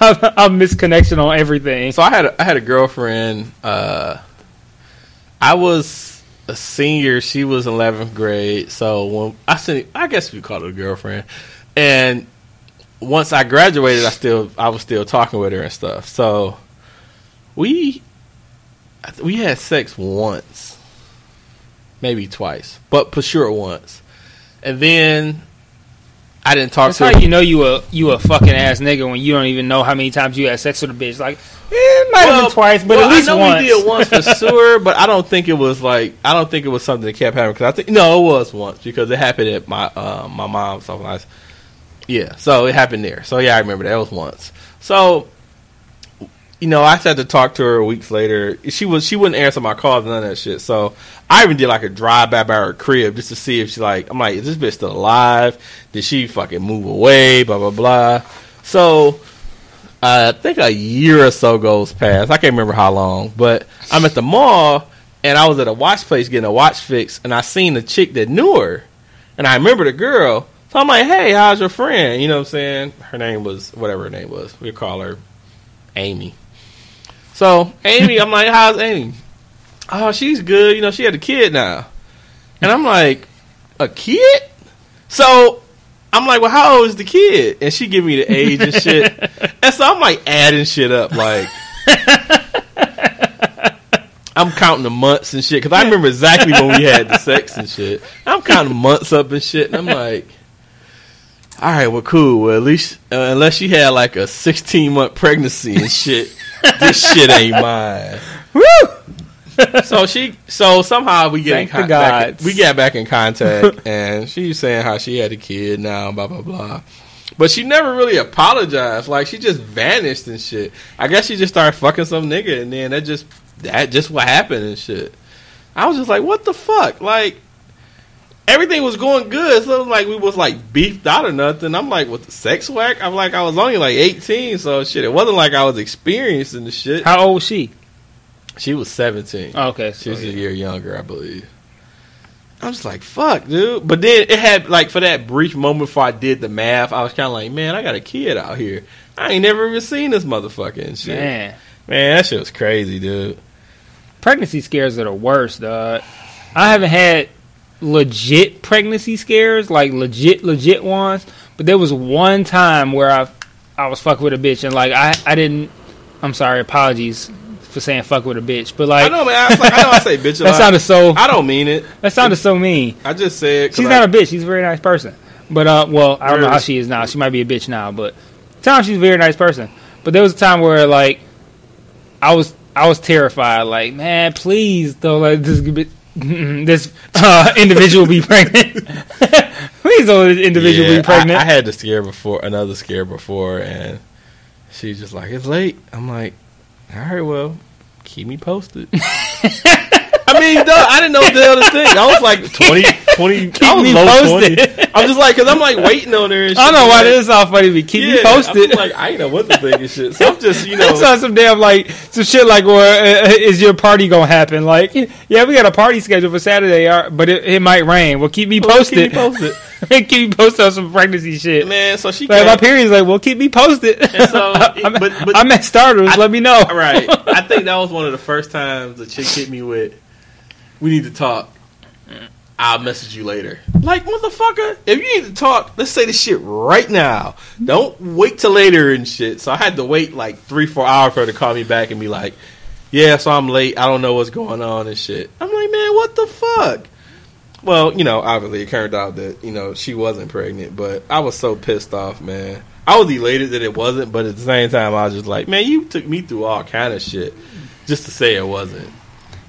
I'm, I'm misconnection on everything. So I had a, I had a girlfriend. Uh, I was a senior. She was in eleventh grade. So when I said, I guess we call it a girlfriend. And once I graduated, I still I was still talking with her and stuff. So we we had sex once. Maybe twice, but for sure once. And then I didn't talk That's to her. That's how you know you a, you a fucking ass nigga when you don't even know how many times you had sex with a bitch. Like, eh, it might well, have been twice, but well, at least once. I know once. We did once for sure, but I don't think it was like, I don't think it was something that kept happening. Cause I think, no, it was once because it happened at my uh, my mom's. So I was, yeah, so it happened there. So yeah, I remember that. It was once. So, you know, I had to talk to her weeks later. She was she wouldn't answer my calls and none of that shit. So I even did like a drive by by her crib just to see if she like. I'm like, is this bitch still alive? Did she fucking move away? Blah blah blah. So uh, I think a year or so goes past. I can't remember how long, but I'm at the mall and I was at a watch place getting a watch fix, and I seen a chick that knew her, and I remember the girl. So I'm like, hey, how's your friend? You know what I'm saying? Her name was whatever her name was. We call her Amy. So, Amy, I'm like, how's Amy? Oh, she's good. You know, she had a kid now. And I'm like, a kid? So, I'm like, well, how old is the kid? And she give me the age and shit. And so, I'm like adding shit up. Like, I'm counting the months and shit. Because I remember exactly when we had the sex and shit. I'm counting months up and shit. And I'm like, all right, well, cool. Well, at least, uh, unless she had like a sixteen-month pregnancy and shit. This shit ain't mine. Woo! So she, so somehow we get in con- back, we got back in contact, and she's saying how she had a kid now, blah blah blah. But she never really apologized. Like she just vanished and shit. I guess she just started fucking some nigga, and then that just that just what happened and shit. I was just like, what the fuck? Like everything was going good. So it was like we was like beefed out or nothing. I'm like, with the sex whack? I'm like, I was only like eighteen, so shit, it wasn't like I was experiencing the shit. How old was she? She was seventeen. Oh, okay. So she was yeah. a year younger, I believe. I'm just like, fuck, dude. But then it had, like, for that brief moment before I did the math, I was kind of like, man, I got a kid out here. I ain't never even seen this motherfucking shit. Man. Man, that shit was crazy, dude. Pregnancy scares are the worst, dog. I haven't had legit pregnancy scares, like legit legit ones, but there was one time where I I was fucking with a bitch and like I, I didn't I'm sorry, apologies for saying fuck with a bitch, but like I know, man, I, was like, I know I say bitch a lot. That sounded so I don't mean it. That sounded it, so mean. I just said she's I, not a bitch, she's a very nice person. But uh well, I don't know how she is now. She might be a bitch now, but Tom, she's a very nice person. But there was a time where like I was I was terrified, like, man, please don't let this bitch this uh, individual be pregnant. Please don't this individual yeah, be pregnant. I, I had the scare before, another scare before, and she's just like, it's late. I'm like, all right, well, keep me posted. I mean, duh, I didn't know what the hell to think. I was like twenty, twenty keep I was me low posted. I'm just like, because I'm like waiting on her and shit. I don't know why like, this is all funny to me. Keep yeah, me posted. I'm like, I ain't know what to think and shit. So I'm just, you know. It's not some damn like, some shit like, well, uh, is your party going to happen? Like, yeah, we got a party scheduled for Saturday, but it, it might rain. Well, keep me posted. Well, keep me posted. Keep me posted on some pregnancy shit. Man, so she like, my period's like, well, keep me posted. And so, I'm, but, but, I'm at Starters. I, let me know. Right. I think that was one of the first times the chick hit me with, we need to talk. I'll message you later. Like, motherfucker, if you need to talk, let's say this shit right now. Don't wait till later and shit. So I had to wait like three, four hours for her to call me back and be like, yeah, so I'm late. I don't know what's going on and shit. I'm like, man, what the fuck? Well, you know, obviously it turned out that, you know, she wasn't pregnant, but I was so pissed off, man. I was elated that it wasn't, but at the same time, I was just like, man, you took me through all kind of shit just to say it wasn't.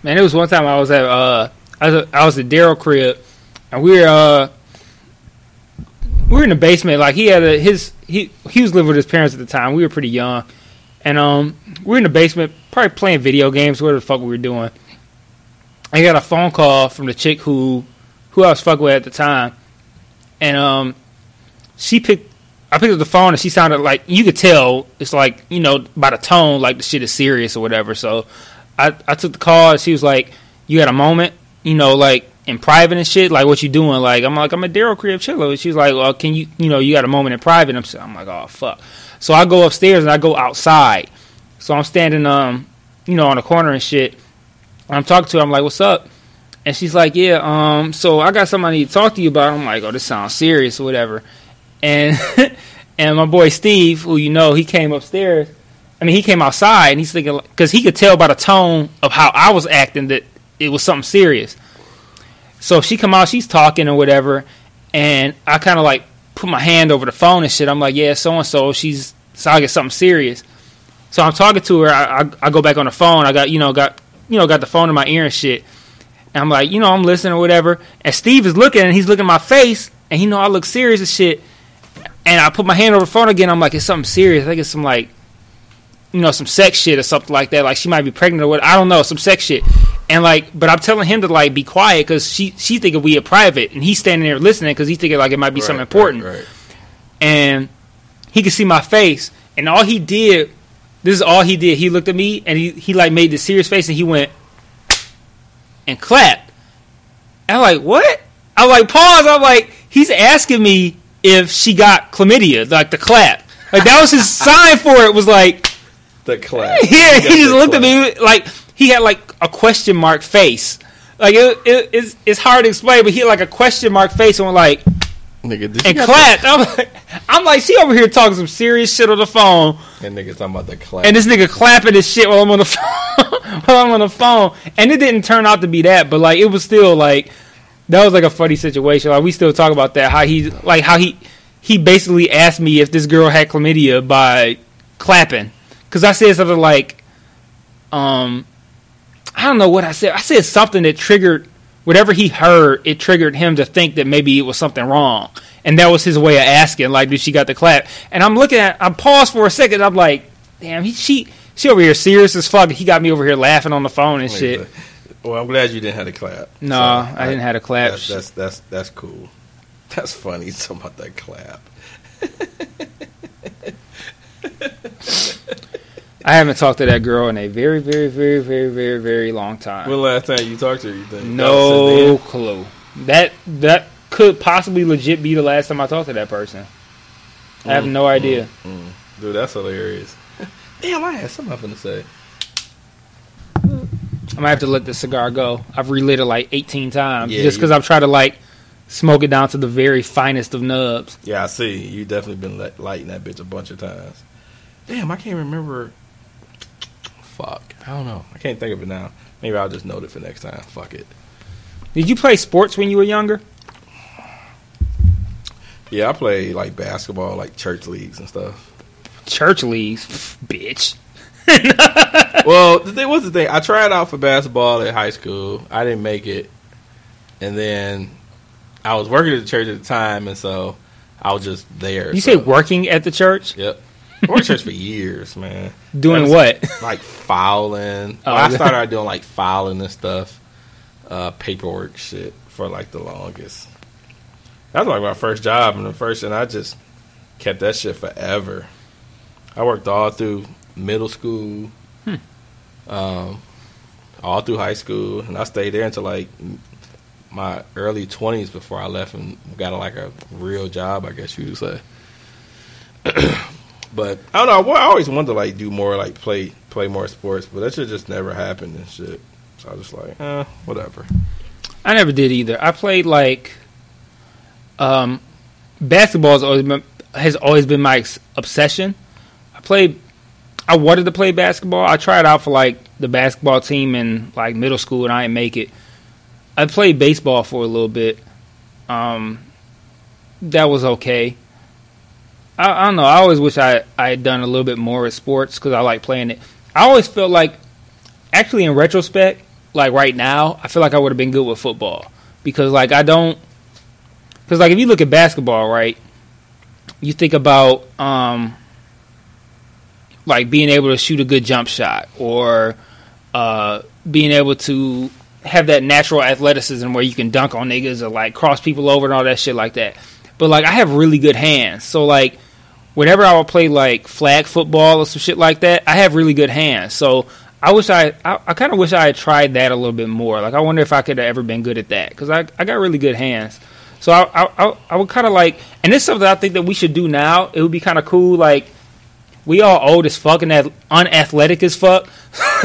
Man, it was one time I was at, uh, I was, I was at Daryl's crib, and we were, uh, we were in the basement. Like, he had a, his, he, he was living with his parents at the time. We were pretty young. And, um, we were in the basement, probably playing video games, whatever the fuck we were doing. I got a phone call from the chick who, who I was fucking with at the time. And, um, she picked, I picked up the phone and she sounded like, you could tell, it's like, you know, by the tone, like the shit is serious or whatever. So I, I took the call and she was like, you had a moment, you know, like in private and shit, like what you doing? Like, I'm like, I'm at Daryl's crib chilling. She's like, well, can you, you know, you got a moment in private. And I'm, I'm like, oh, fuck. So I go upstairs and I go outside. So I'm standing, um, you know, on the corner and shit. And I'm talking to her. I'm like, what's up? And she's like, yeah, um, so I got somebody to talk to you about. I'm like, oh, this sounds serious or whatever. And and my boy Steve, who you know, he came upstairs. I mean, he came outside and he's thinking, because he could tell by the tone of how I was acting that it was something serious. So she come out, she's talking or whatever. And I kind of like put my hand over the phone and shit. I'm like, yeah, so-and-so, she's, so I get something serious. So I'm talking to her. I, I, I go back on the phone. I got, you know, got, you know, got the phone in my ear and shit. And I'm like, you know, I'm listening or whatever. And Steve is looking and he's looking at my face and he know I look serious and shit. And I put my hand over the phone again. I'm like, it's something serious. I think it's some, like, you know, some sex shit or something like that. Like, she might be pregnant or what. I don't know, some sex shit. And, like, but I'm telling him to, like, be quiet because she, she thinking we are private. And he's standing there listening because he's thinking, like, it might be right, something important. Right, right. And he could see my face. And all he did, this is all he did. He looked at me and he, he like, made this serious face and he went and clapped. And I'm like, what? I'm like, pause. I'm like, he's asking me if she got chlamydia, like the clap. Like, that was his sign for it, was like the clap. Yeah, he, he just looked clap. At me like he had like a question mark face. Like, it, it, it's, it's hard to explain, but he had like a question mark face and like, nigga, did and clapped. I'm like, I'm like, she over here talking some serious shit on the phone. And nigga talking about the clap. And this nigga clapping this shit while I'm on the phone. while I'm on the phone. And it didn't turn out to be that, but like, it was still like, that was like a funny situation. Like, we still talk about that. How he, like, how he, he basically asked me if this girl had chlamydia by clapping, because I said something like, um, I don't know what I said. I said something that triggered whatever he heard. It triggered him to think that maybe it was something wrong, and that was his way of asking, like, did she got the clap? And I'm looking at, I paused for a second. I'm like, damn, he, she, she over here serious as fuck. He got me over here laughing on the phone and shit. Well, I'm glad you didn't have a clap. No, so, I, I didn't have a clap. That's, that's that's that's cool. That's funny. Something about that clap. I haven't talked to that girl in a very, very, very, very, very, very long time. When last time you talked to her? You think? No clue. That that could possibly legit be the last time I talked to that person. I have mm, no idea. Mm, mm. Dude, that's hilarious. Damn, I had something I'm gonna say. I might have to let the cigar go. I've relit it like eighteen times, yeah, just because I've tried to like smoke it down to the very finest of nubs. Yeah, I see. You definitely been light- lighting that bitch a bunch of times. Damn, I can't remember. Fuck, I don't know. I can't think of it now. Maybe I'll just note it for next time. Fuck it. Did you play sports when you were younger? Yeah, I played like basketball, like church leagues and stuff. Church leagues, bitch. Well, the thing was the thing. I tried out for basketball at high school. I didn't make it, and then I was working at the church at the time, and so I was just there. You so. Say working at the church? Yep, I worked at church for years, man. Doing was, what? Like filing. Oh, I started out doing like filing and stuff, uh, paperwork shit for like the longest. That was like my first job, and the first, and I just kept that shit forever. I worked all through middle school, hmm. um, all through high school, and I stayed there until like my early twenties before I left and got like a real job, I guess you would say. But I don't know. I always wanted to like do more, like play play more sports, but that shit just never happened and shit. So I was just like, eh, whatever. I never did either. I played like um, basketball has always been, has always been my obsession. I played. I wanted to play basketball. I tried out for like the basketball team in like middle school, and I didn't make it. I played baseball for a little bit. Um, that was okay. I, I don't know. I always wish I, I had done a little bit more with sports because I like playing it. I always felt like, actually in retrospect, like right now, I feel like I would have been good with football because like I don't, because like if you look at basketball, right, you think about um, like being able to shoot a good jump shot or uh, being able to have that natural athleticism where you can dunk on niggas or like cross people over and all that shit like that. But like I have really good hands. So like whenever I would play like flag football or some shit like that, I have really good hands. So I wish I I, I kind of wish I had tried that a little bit more. Like I wonder if I could have ever been good at that because I, I got really good hands. So I I, I, I would kind of like, and this is something I think that we should do now. It would be kind of cool. Like we all old as fuck and that unathletic as fuck.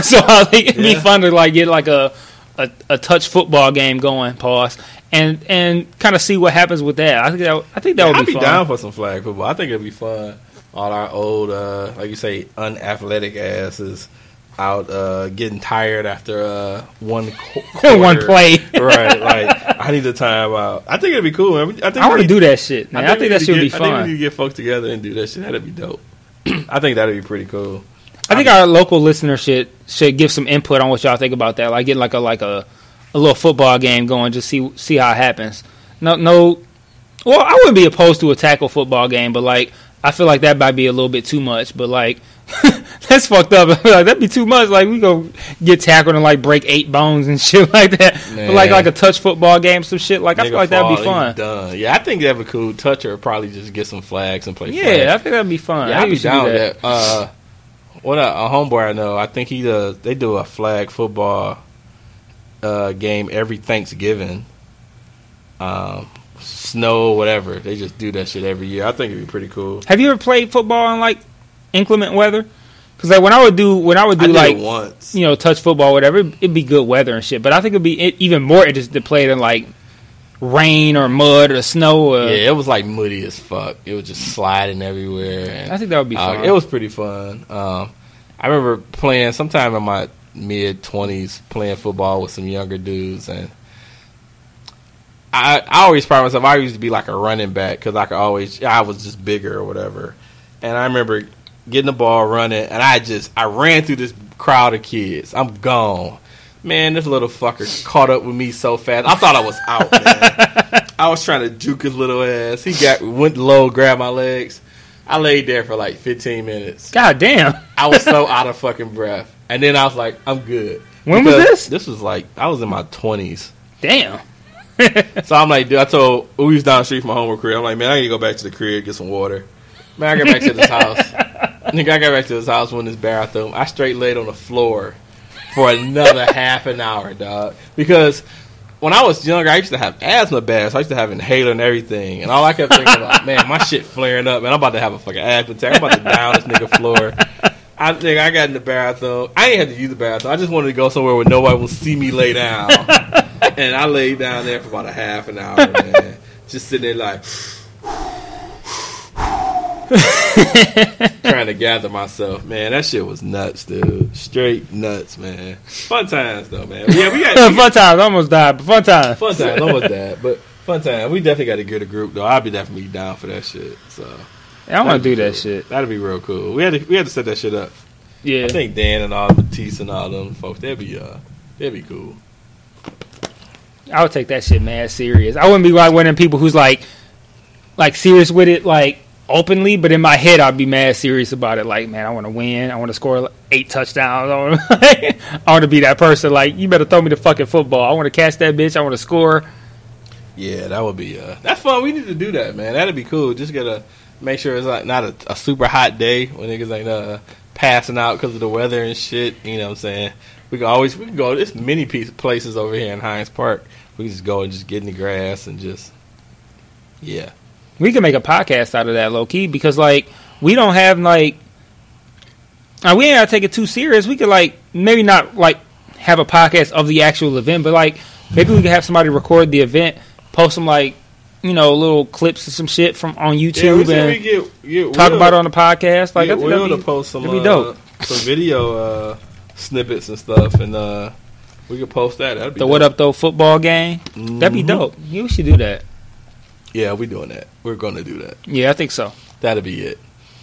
So I think it'd yeah. be fun to like get like a A, a touch football game going, pause, and and kind of see what happens with that. I think that I think that yeah, would be I'd be fun. Down for some flag football. I think it'd be fun. All our old, uh, like you say, unathletic asses out uh, getting tired after uh, one qu- one play, right? Like I need the time out. I think it'd be cool. Man. I think I want to do that shit. Man. I think, I think that should be fun. I think we need to get folks together and do that shit. That'd be dope. I think that'd be pretty cool. I think our local listeners should, should give some input on what y'all think about that. Like get like a like a, a little football game going, just see see how it happens. No no well, I wouldn't be opposed to a tackle football game, but like I feel like that might be a little bit too much, but like that's fucked up. Like that'd be too much. Like we go get tackled and like break eight bones and shit like that. Man. But like like a touch football game, some shit like Nigga I feel like fall, that'd be fun. Done. Yeah, I think that'd be cool. Touch or probably just get some flags and play yeah, flags. Yeah, I think that'd be fun. Yeah, I'd be down do that. with that. Uh What a, a homeboy I know, I think he does, they do a flag football uh, game every Thanksgiving. Um, snow, whatever. They just do that shit every year. I think it'd be pretty cool. Have you ever played football in, like, inclement weather? Because, like, when I would do, when I would do I like, once. you know, touch football, or whatever, it'd, it'd be good weather and shit. But I think it'd be even more interesting to play than, like, rain or mud or snow. Or, yeah, it was like muddy as fuck. It was just sliding everywhere. And, I think that would be fun. Uh, it was pretty fun. Um, I remember playing sometime in my mid-twenties, playing football with some younger dudes. And I, I always pride myself. I used to be like a running back because I could always, I was just bigger or whatever. And I remember getting the ball running, and I just, I ran through this crowd of kids. I'm gone. Man, this little fucker caught up with me so fast. I thought I was out, man. I was trying to juke his little ass. He got went low, grabbed my legs. I laid there for like fifteen minutes. God damn. I was so out of fucking breath. And then I was like, I'm good. When because was this? This was like, I was in my twenties. Damn. So I'm like, dude, I told, we was down the street from my home crib. I'm like, man, I need to go back to the crib, get some water. Man, I got back to this house. Nigga, I got back to this house, went in this bathroom. I straight laid on the floor for another half an hour, dog. Because when I was younger, I used to have asthma baths. So I used to have inhaler and everything. And all I kept thinking about, man, my shit flaring up. Man, I'm about to have a fucking asthma attack. I'm about to die on this nigga floor. I think I got in the bathroom. I didn't have to use the bathroom. I just wanted to go somewhere where nobody will see me lay down. And I laid down there for about a half an hour, man. Just sitting there like... trying to gather myself, man. That shit was nuts, dude. Straight nuts, man. Fun times, though, man. Yeah, we got fun times. Almost died, but fun times. Fun times, almost died, but fun times. We definitely got a good group, though. I'd be definitely down for that shit. So yeah, I want to do that shit. That'd be real cool. We had to, we had to set that shit up. Yeah, I think Dan and all Matisse and all them folks. That'd be uh, that'd be cool. I would take that shit mad serious. I wouldn't be like one of them people who's like, like serious with it, like. Openly, but in my head, I'd be mad serious about it. Like, man, I want to win. I want to score eight touchdowns. I want to, I want to be that person. Like, you better throw me the fucking football. I want to catch that bitch. I want to score. Yeah, that would be uh, that's fun. We need to do that, man. That'd be cool. Just gotta make sure it's like not a, a super hot day when niggas like uh, passing out because of the weather and shit. You know what I'm saying? We can always we can go. There's many places over here in Hines Park. We can just go and just get in the grass and just yeah. We can make a podcast out of that, low-key, because, like, we don't have, like... Uh, we ain't got to take it too serious. We could, like, maybe not, like, have a podcast of the actual event, but, like, maybe we could have somebody record the event, post some, like, you know, little clips of some shit from on YouTube yeah, and get, get talk Will, about it on the podcast. Like, get I think Will that'd be, to post some, that'd be dope. Uh, some video uh, snippets and stuff, and uh, we could post that. That'd be the dope. What Up Though football game. Mm-hmm. That'd be dope. Yeah, we should do that. Yeah, we're doing that. We're going to do that. Yeah, I think so. That'd be it.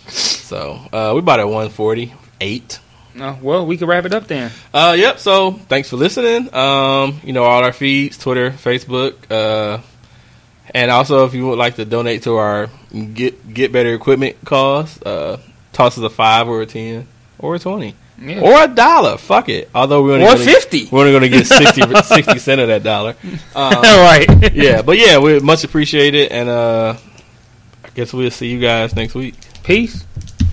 So uh, we're about at one forty-eight. Uh, well, we can wrap it up then. Uh, yep. So thanks for listening. Um, you know, all our feeds, Twitter, Facebook, uh, and also if you would like to donate to our get get better equipment cause, uh, toss us a five or a ten or a twenty yeah. or a dollar. Fuck it. Although we're only or gonna, fifty, we're only going to get sixty sixty cent of that dollar. Um, right. Yeah. But yeah, we're much appreciated, and uh, I guess we'll see you guys next week. Peace.